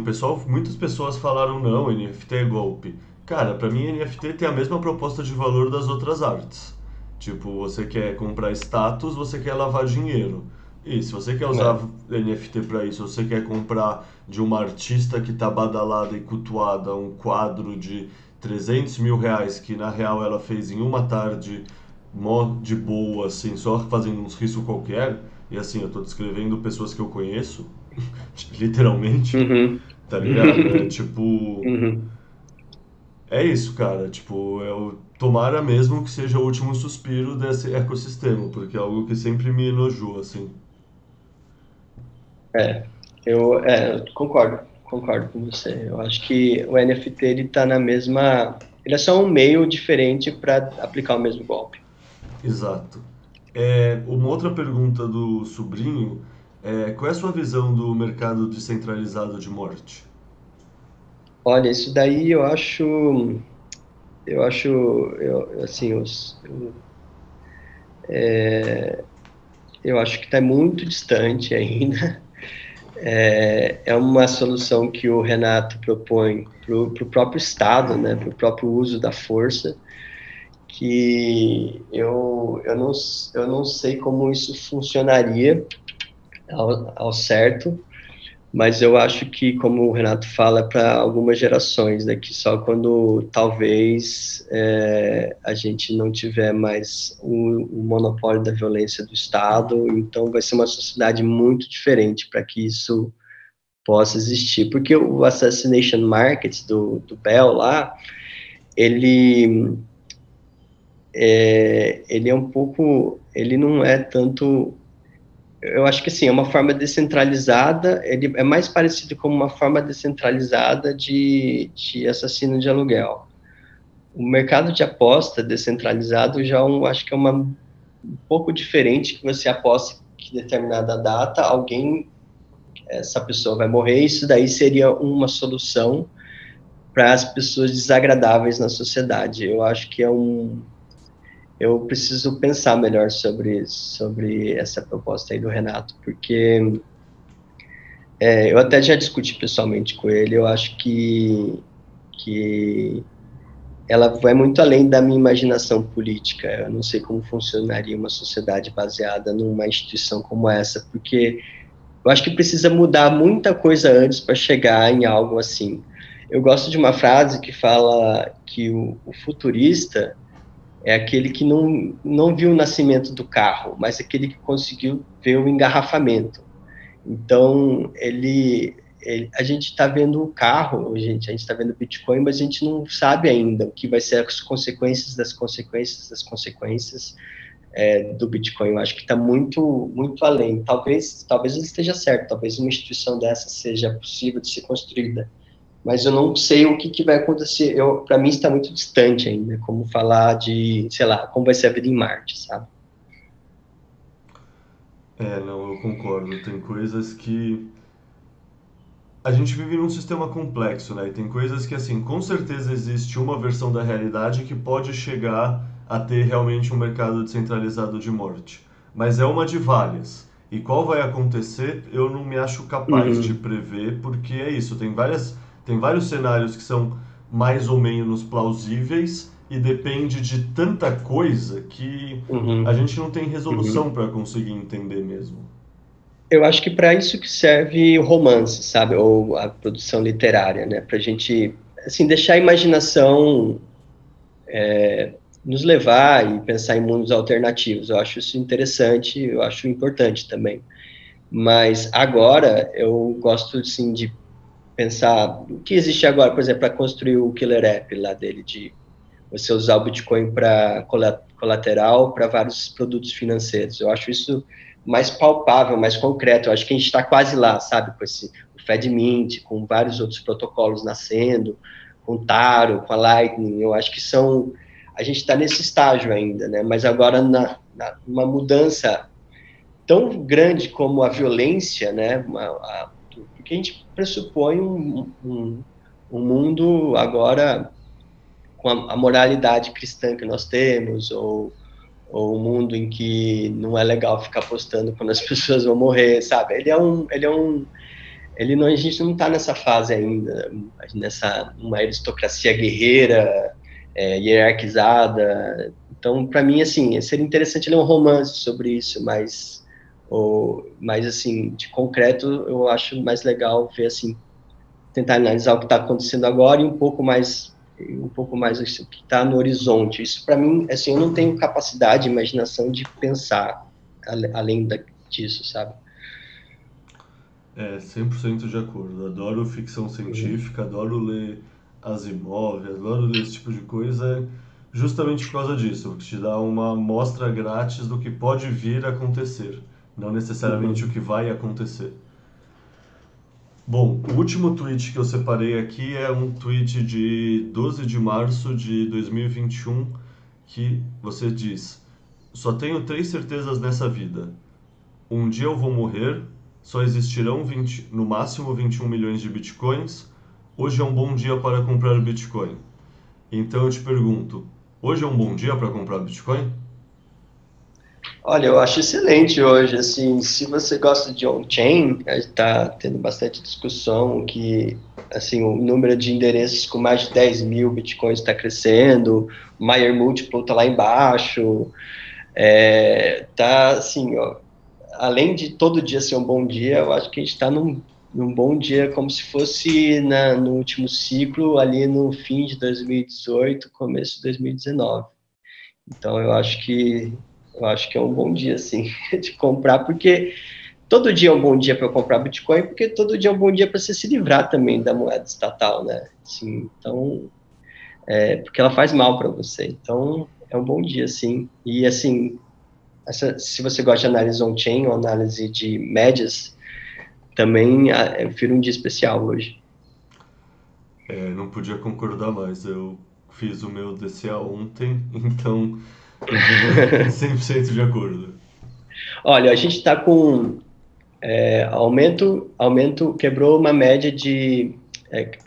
muitas pessoas falaram não, NFT é golpe. Cara, para mim NFT tem a mesma proposta de valor das outras artes. Tipo, você quer comprar status, você quer lavar dinheiro. E se você quer usar NFT para isso, você quer comprar de uma artista que tá badalada e cultuada um quadro de 300 mil reais que na real ela fez em uma tarde mó de boa, assim, só fazendo uns riscos qualquer, e assim, eu tô descrevendo pessoas que eu conheço, literalmente, tá ligado? É tipo... É isso, cara, tipo, eu tomara mesmo que seja o último suspiro desse ecossistema, porque é algo que sempre me elogiou, assim. Eu concordo com você. Eu acho que o NFT, ele tá na mesma... Ele é só um meio diferente para aplicar o mesmo golpe. Exato. Uma outra pergunta do sobrinho é: qual é a sua visão do mercado descentralizado de morte? Olha, isso daí eu acho que está muito distante ainda. É uma solução que o Renato propõe para o próprio Estado, né, para o próprio uso da força, que eu não sei como isso funcionaria ao certo, mas eu acho que, como o Renato fala, para algumas gerações, né, que só quando talvez a gente não tiver mais o monopólio da violência do Estado, então vai ser uma sociedade muito diferente para que isso possa existir. Porque o Assassination Market do Bell lá, ele é um pouco... Ele não é tanto... Eu acho que, assim, é uma forma descentralizada, ele é mais parecido com uma forma descentralizada de assassino de aluguel. O mercado de aposta descentralizado já acho que é um pouco diferente, que você aposta que determinada data, essa pessoa vai morrer. Isso daí seria uma solução para as pessoas desagradáveis na sociedade. Eu acho que eu preciso pensar melhor sobre essa proposta aí do Renato, porque eu até já discuti pessoalmente com ele. Eu acho que ela vai muito além da minha imaginação política. Eu não sei como funcionaria uma sociedade baseada numa instituição como essa, porque eu acho que precisa mudar muita coisa antes para chegar em algo assim. Eu gosto de uma frase que fala que o futurista é aquele que não viu o nascimento do carro, mas aquele que conseguiu ver o engarrafamento. Então, a gente está vendo o carro, a gente está vendo o Bitcoin, mas a gente não sabe ainda o que vai ser as consequências das consequências das consequências do Bitcoin. Eu acho que está muito, muito além. Talvez ele esteja certo, talvez uma instituição dessa seja possível de ser construída, mas eu não sei o que vai acontecer. Para mim está muito distante ainda, como falar de, sei lá, como vai ser a vida em Marte, sabe? Não, eu concordo. Tem coisas que... A gente vive num sistema complexo, né? E tem coisas que, assim, com certeza existe uma versão da realidade que pode chegar a ter realmente um mercado descentralizado de morte. Mas é uma de várias. E qual vai acontecer, eu não me acho capaz de prever, porque é isso, tem vários cenários que são mais ou menos plausíveis e depende de tanta coisa que a gente não tem resolução para conseguir entender mesmo. Eu acho que para isso que serve o romance, sabe? Ou a produção literária, né? Para a gente, assim, deixar a imaginação nos levar e pensar em mundos alternativos. Eu acho isso interessante, eu acho importante também. Mas agora eu gosto, assim, de pensar o que existe agora, por exemplo, para construir o killer app lá dele, de você usar o Bitcoin para colateral para vários produtos financeiros. Eu acho isso mais palpável, mais concreto. Eu acho que a gente está quase lá, sabe, com o FedMint, com vários outros protocolos nascendo, com o Taro, com a Lightning. Eu acho que a gente está nesse estágio ainda, né? Mas agora uma mudança tão grande como a violência, né? Porque a gente pressupõe um mundo agora com a moralidade cristã que nós temos, ou um mundo em que não é legal ficar postando quando as pessoas vão morrer, sabe? A gente não está nessa fase ainda, uma aristocracia guerreira, hierarquizada, Então, para mim, assim, seria interessante ler um romance sobre isso, mas assim, de concreto, eu acho mais legal ver, assim, tentar analisar o que está acontecendo agora e um pouco mais o que está no horizonte. Isso, para mim, assim, eu não tenho capacidade, imaginação de pensar além disso, sabe? É, 100% de acordo. Adoro ficção científica, adoro ler Asimov, adoro ler esse tipo de coisa, justamente por causa disso, porque te dá uma amostra grátis do que pode vir a acontecer, não necessariamente o que vai acontecer. Bom, o último tweet que eu separei aqui é um tweet de 12 de março de 2021, que você diz: só tenho 3 certezas nessa vida. Um dia eu vou morrer, só existirão no máximo 21 milhões de bitcoins, hoje é um bom dia para comprar bitcoin. Então eu te pergunto, hoje é um bom dia para comprar bitcoin? Olha, eu acho excelente hoje, assim, se você gosta de on-chain, está tendo bastante discussão que, assim, o número de endereços com mais de 10 mil bitcoins está crescendo, o Mayer Multiple está lá embaixo, tá, assim, ó, além de todo dia ser um bom dia, eu acho que a gente está num bom dia, como se fosse no último ciclo, ali no fim de 2018, começo de 2019. Então, eu acho que é um bom dia, assim, de comprar, porque todo dia é um bom dia para comprar Bitcoin, porque todo dia é um bom dia para você se livrar também da moeda estatal, né? Assim, então, porque ela faz mal para você. Então, é um bom dia, sim. E, assim, se você gosta de análise on-chain ou análise de médias, também eu prefiro um dia especial hoje. É, não podia concordar mais. Eu fiz o meu DCA ontem, então... 100% de acordo. Olha, a gente está com aumento quebrou uma média de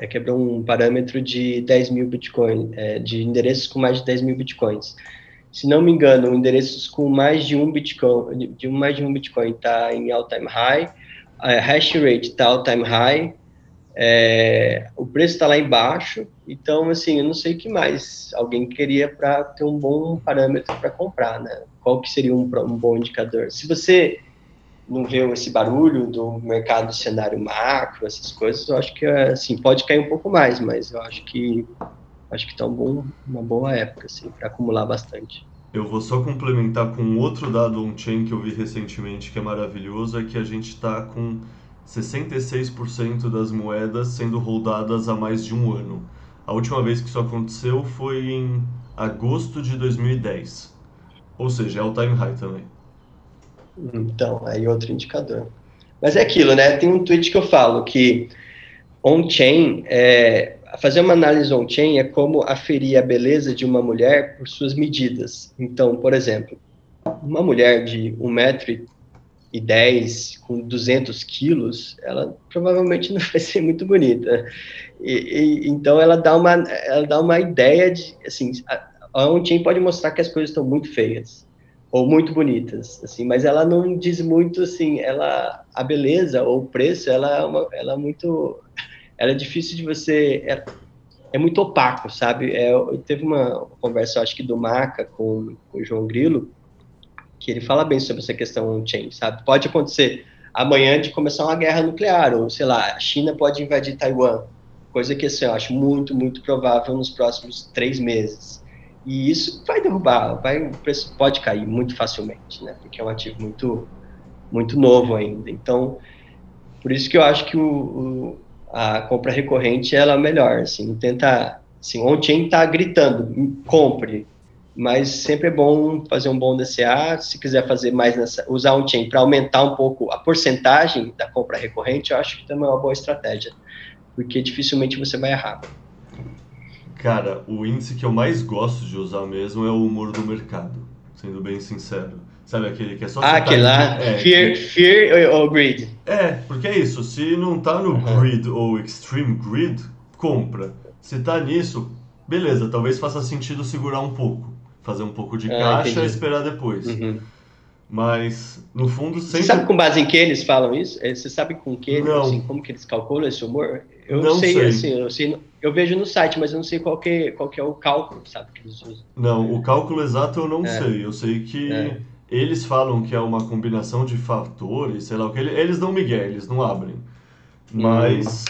quebrou um parâmetro de 10 mil bitcoins, de endereços com mais de 10 mil bitcoins. Se não me engano, endereços com mais de um bitcoin está em all time high, a hash rate está all time high, o preço está lá embaixo. Então, assim, eu não sei o que mais alguém queria para ter um bom parâmetro para comprar, né? Qual que seria um bom indicador? Se você não vê esse barulho do mercado, do cenário macro, essas coisas, eu acho que, assim, pode cair um pouco mais, mas eu acho que tá uma boa época, assim, para acumular bastante. Eu vou só complementar com outro dado on-chain que eu vi recentemente, que é maravilhoso, é que a gente está com 66% das moedas sendo holdadas há mais de um ano. A última vez que isso aconteceu foi em agosto de 2010. Ou seja, é o time high também. Então, aí outro indicador. Mas é aquilo, né? Tem um tweet que eu falo que on-chain, fazer uma análise on-chain é como aferir a beleza de uma mulher por suas medidas. Então, por exemplo, uma mulher de 1,10 m, com 200 quilos, ela provavelmente não vai ser muito bonita. Então, ela dá uma ideia de, assim, a on-chain pode mostrar que as coisas estão muito feias, ou muito bonitas, assim, mas ela não diz muito, assim, a beleza ou o preço, ela é difícil de você, é muito opaco, sabe? Eu teve uma conversa, acho que do Maca com o João Grilo, que ele fala bem sobre essa questão on-chain, sabe? Pode acontecer amanhã de começar uma guerra nuclear, ou, sei lá, a China pode invadir Taiwan, coisa que, assim, eu acho muito, muito provável nos próximos 3 meses. E isso vai derrubar, o preço pode cair muito facilmente, né? Porque é um ativo muito, muito novo ainda. Então, por isso que eu acho que a compra recorrente, ela é melhor, assim, tenta, assim, on-chain tá gritando, compre, mas sempre é bom fazer um bom DCA. Se quiser fazer mais usar on-chain para aumentar um pouco a porcentagem da compra recorrente, eu acho que também é uma boa estratégia, porque dificilmente você vai errar. Cara, o índice que eu mais gosto de usar mesmo é o humor do mercado, sendo bem sincero. Sabe aquele que é só... Ah, aquele lá, fear ou greed. É, porque é isso, se não tá no greed ou extreme greed, compra. Se tá nisso, beleza, talvez faça sentido segurar um pouco. Fazer um pouco de caixa e esperar depois. Mas, no fundo, sempre... Você sabe com base em que eles falam isso? Você sabe com que eles, assim, como que eles calculam esse humor? Eu não sei, assim, eu vejo no site, mas eu não sei qual que é o cálculo, sabe, que eles usam. Não, o cálculo exato eu não sei. Eu sei que eles falam que é uma combinação de fatores, sei lá o que. Eles dão migué, eles não abrem. Mas,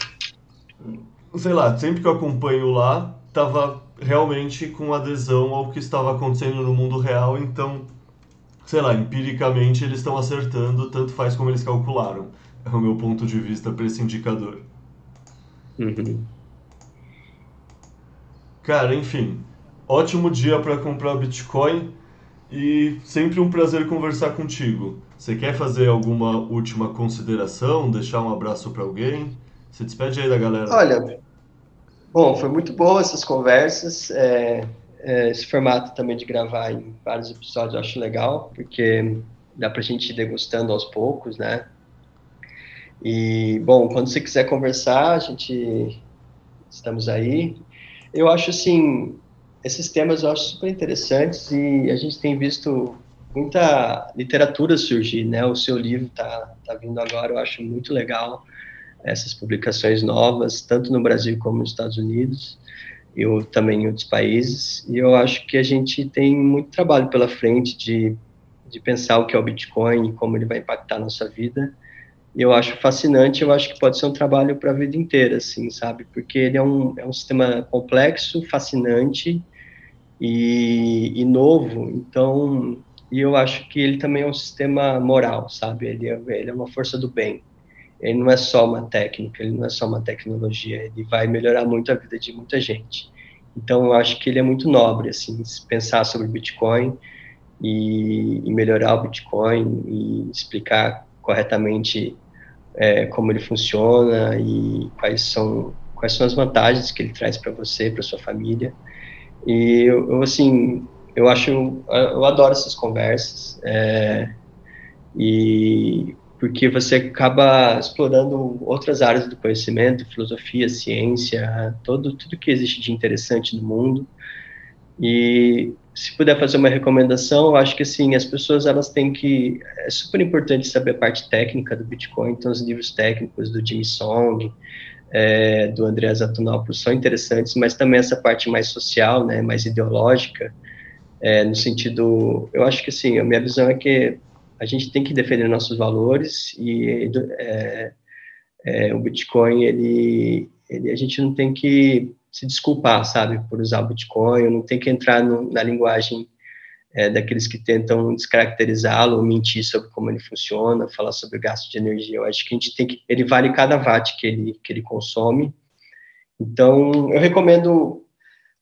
sei lá, sempre que eu acompanho lá, tava realmente com adesão ao que estava acontecendo no mundo real, então... sei lá, empiricamente eles estão acertando, tanto faz como eles calcularam. É o meu ponto de vista para esse indicador. Uhum. Cara, enfim, ótimo dia para comprar Bitcoin e sempre um prazer conversar contigo. Você quer fazer alguma última consideração, deixar um abraço para alguém? Se despede aí da galera. Olha, bom, foi muito boa essas conversas, esse formato também de gravar em vários episódios eu acho legal, porque dá pra gente ir degustando aos poucos, né? E, bom, quando você quiser conversar, estamos aí. Eu acho, assim, esses temas eu acho super interessantes e a gente tem visto muita literatura surgir, né? O seu livro tá vindo agora, eu acho muito legal essas publicações novas, tanto no Brasil como nos Estados Unidos. Eu também em outros países, e eu acho que a gente tem muito trabalho pela frente de pensar o que é o Bitcoin e como ele vai impactar a nossa vida, e eu acho fascinante, eu acho que pode ser um trabalho para a vida inteira, assim, sabe, porque ele é um sistema complexo, fascinante e novo, então, e eu acho que ele também é um sistema moral, sabe, ele é uma força do bem. Ele não é só uma técnica, ele não é só uma tecnologia, ele vai melhorar muito a vida de muita gente. Então, eu acho que ele é muito nobre, assim, pensar sobre Bitcoin e melhorar o Bitcoin e explicar corretamente como ele funciona e quais são as vantagens que ele traz para você, para sua família. E, eu adoro essas conversas porque você acaba explorando outras áreas do conhecimento, filosofia, ciência, tudo que existe de interessante no mundo. E se puder fazer uma recomendação, eu acho que assim, as pessoas elas têm que... É super importante saber a parte técnica do Bitcoin, então os livros técnicos do Jimmy Song, do Andreas Antonopoulos são interessantes, mas também essa parte mais social, né, mais ideológica, no sentido... Eu acho que assim, a minha visão é que a gente tem que defender nossos valores e o Bitcoin, a gente não tem que se desculpar, sabe, por usar o Bitcoin, não tem que entrar na linguagem daqueles que tentam descaracterizá-lo, ou mentir sobre como ele funciona, falar sobre o gasto de energia. Eu acho que a gente tem que... Ele vale cada watt que ele consome. Então, eu recomendo...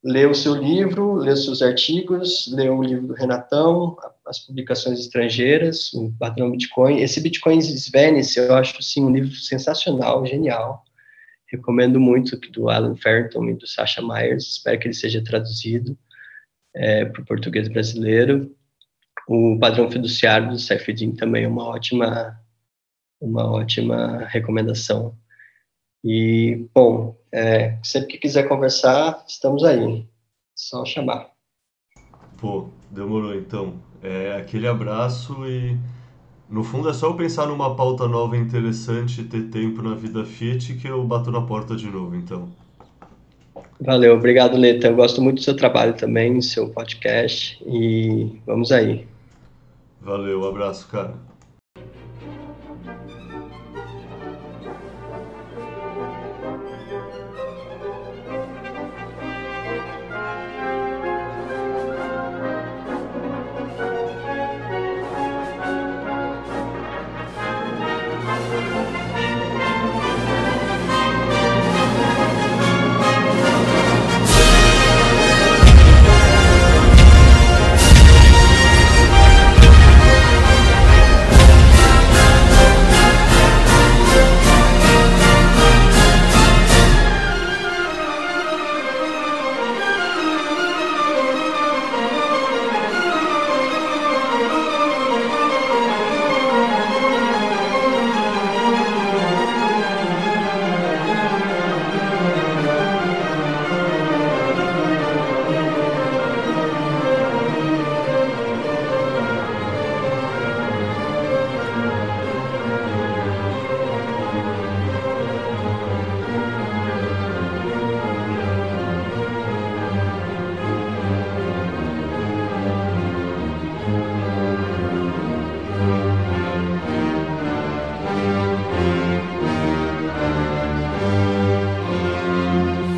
ler o seu livro, ler os seus artigos, ler o livro do Renatão, as publicações estrangeiras, o Padrão Bitcoin. Esse Bitcoin is Venice, eu acho, assim, um livro sensacional, genial. Recomendo muito, do Alan Farrington e do Sasha Myers. Espero que ele seja traduzido para o português brasileiro. O Padrão Fiduciário, do Saifedean, também é uma ótima recomendação. E, bom, sempre que quiser conversar, estamos aí. Só chamar. Pô, demorou então. Aquele abraço e, no fundo, é só eu pensar numa pauta nova interessante, ter tempo na vida Fiat, que eu bato na porta de novo, então. Valeu, obrigado, Leta. Eu gosto muito do seu trabalho também, do seu podcast, e vamos aí. Valeu, abraço, cara.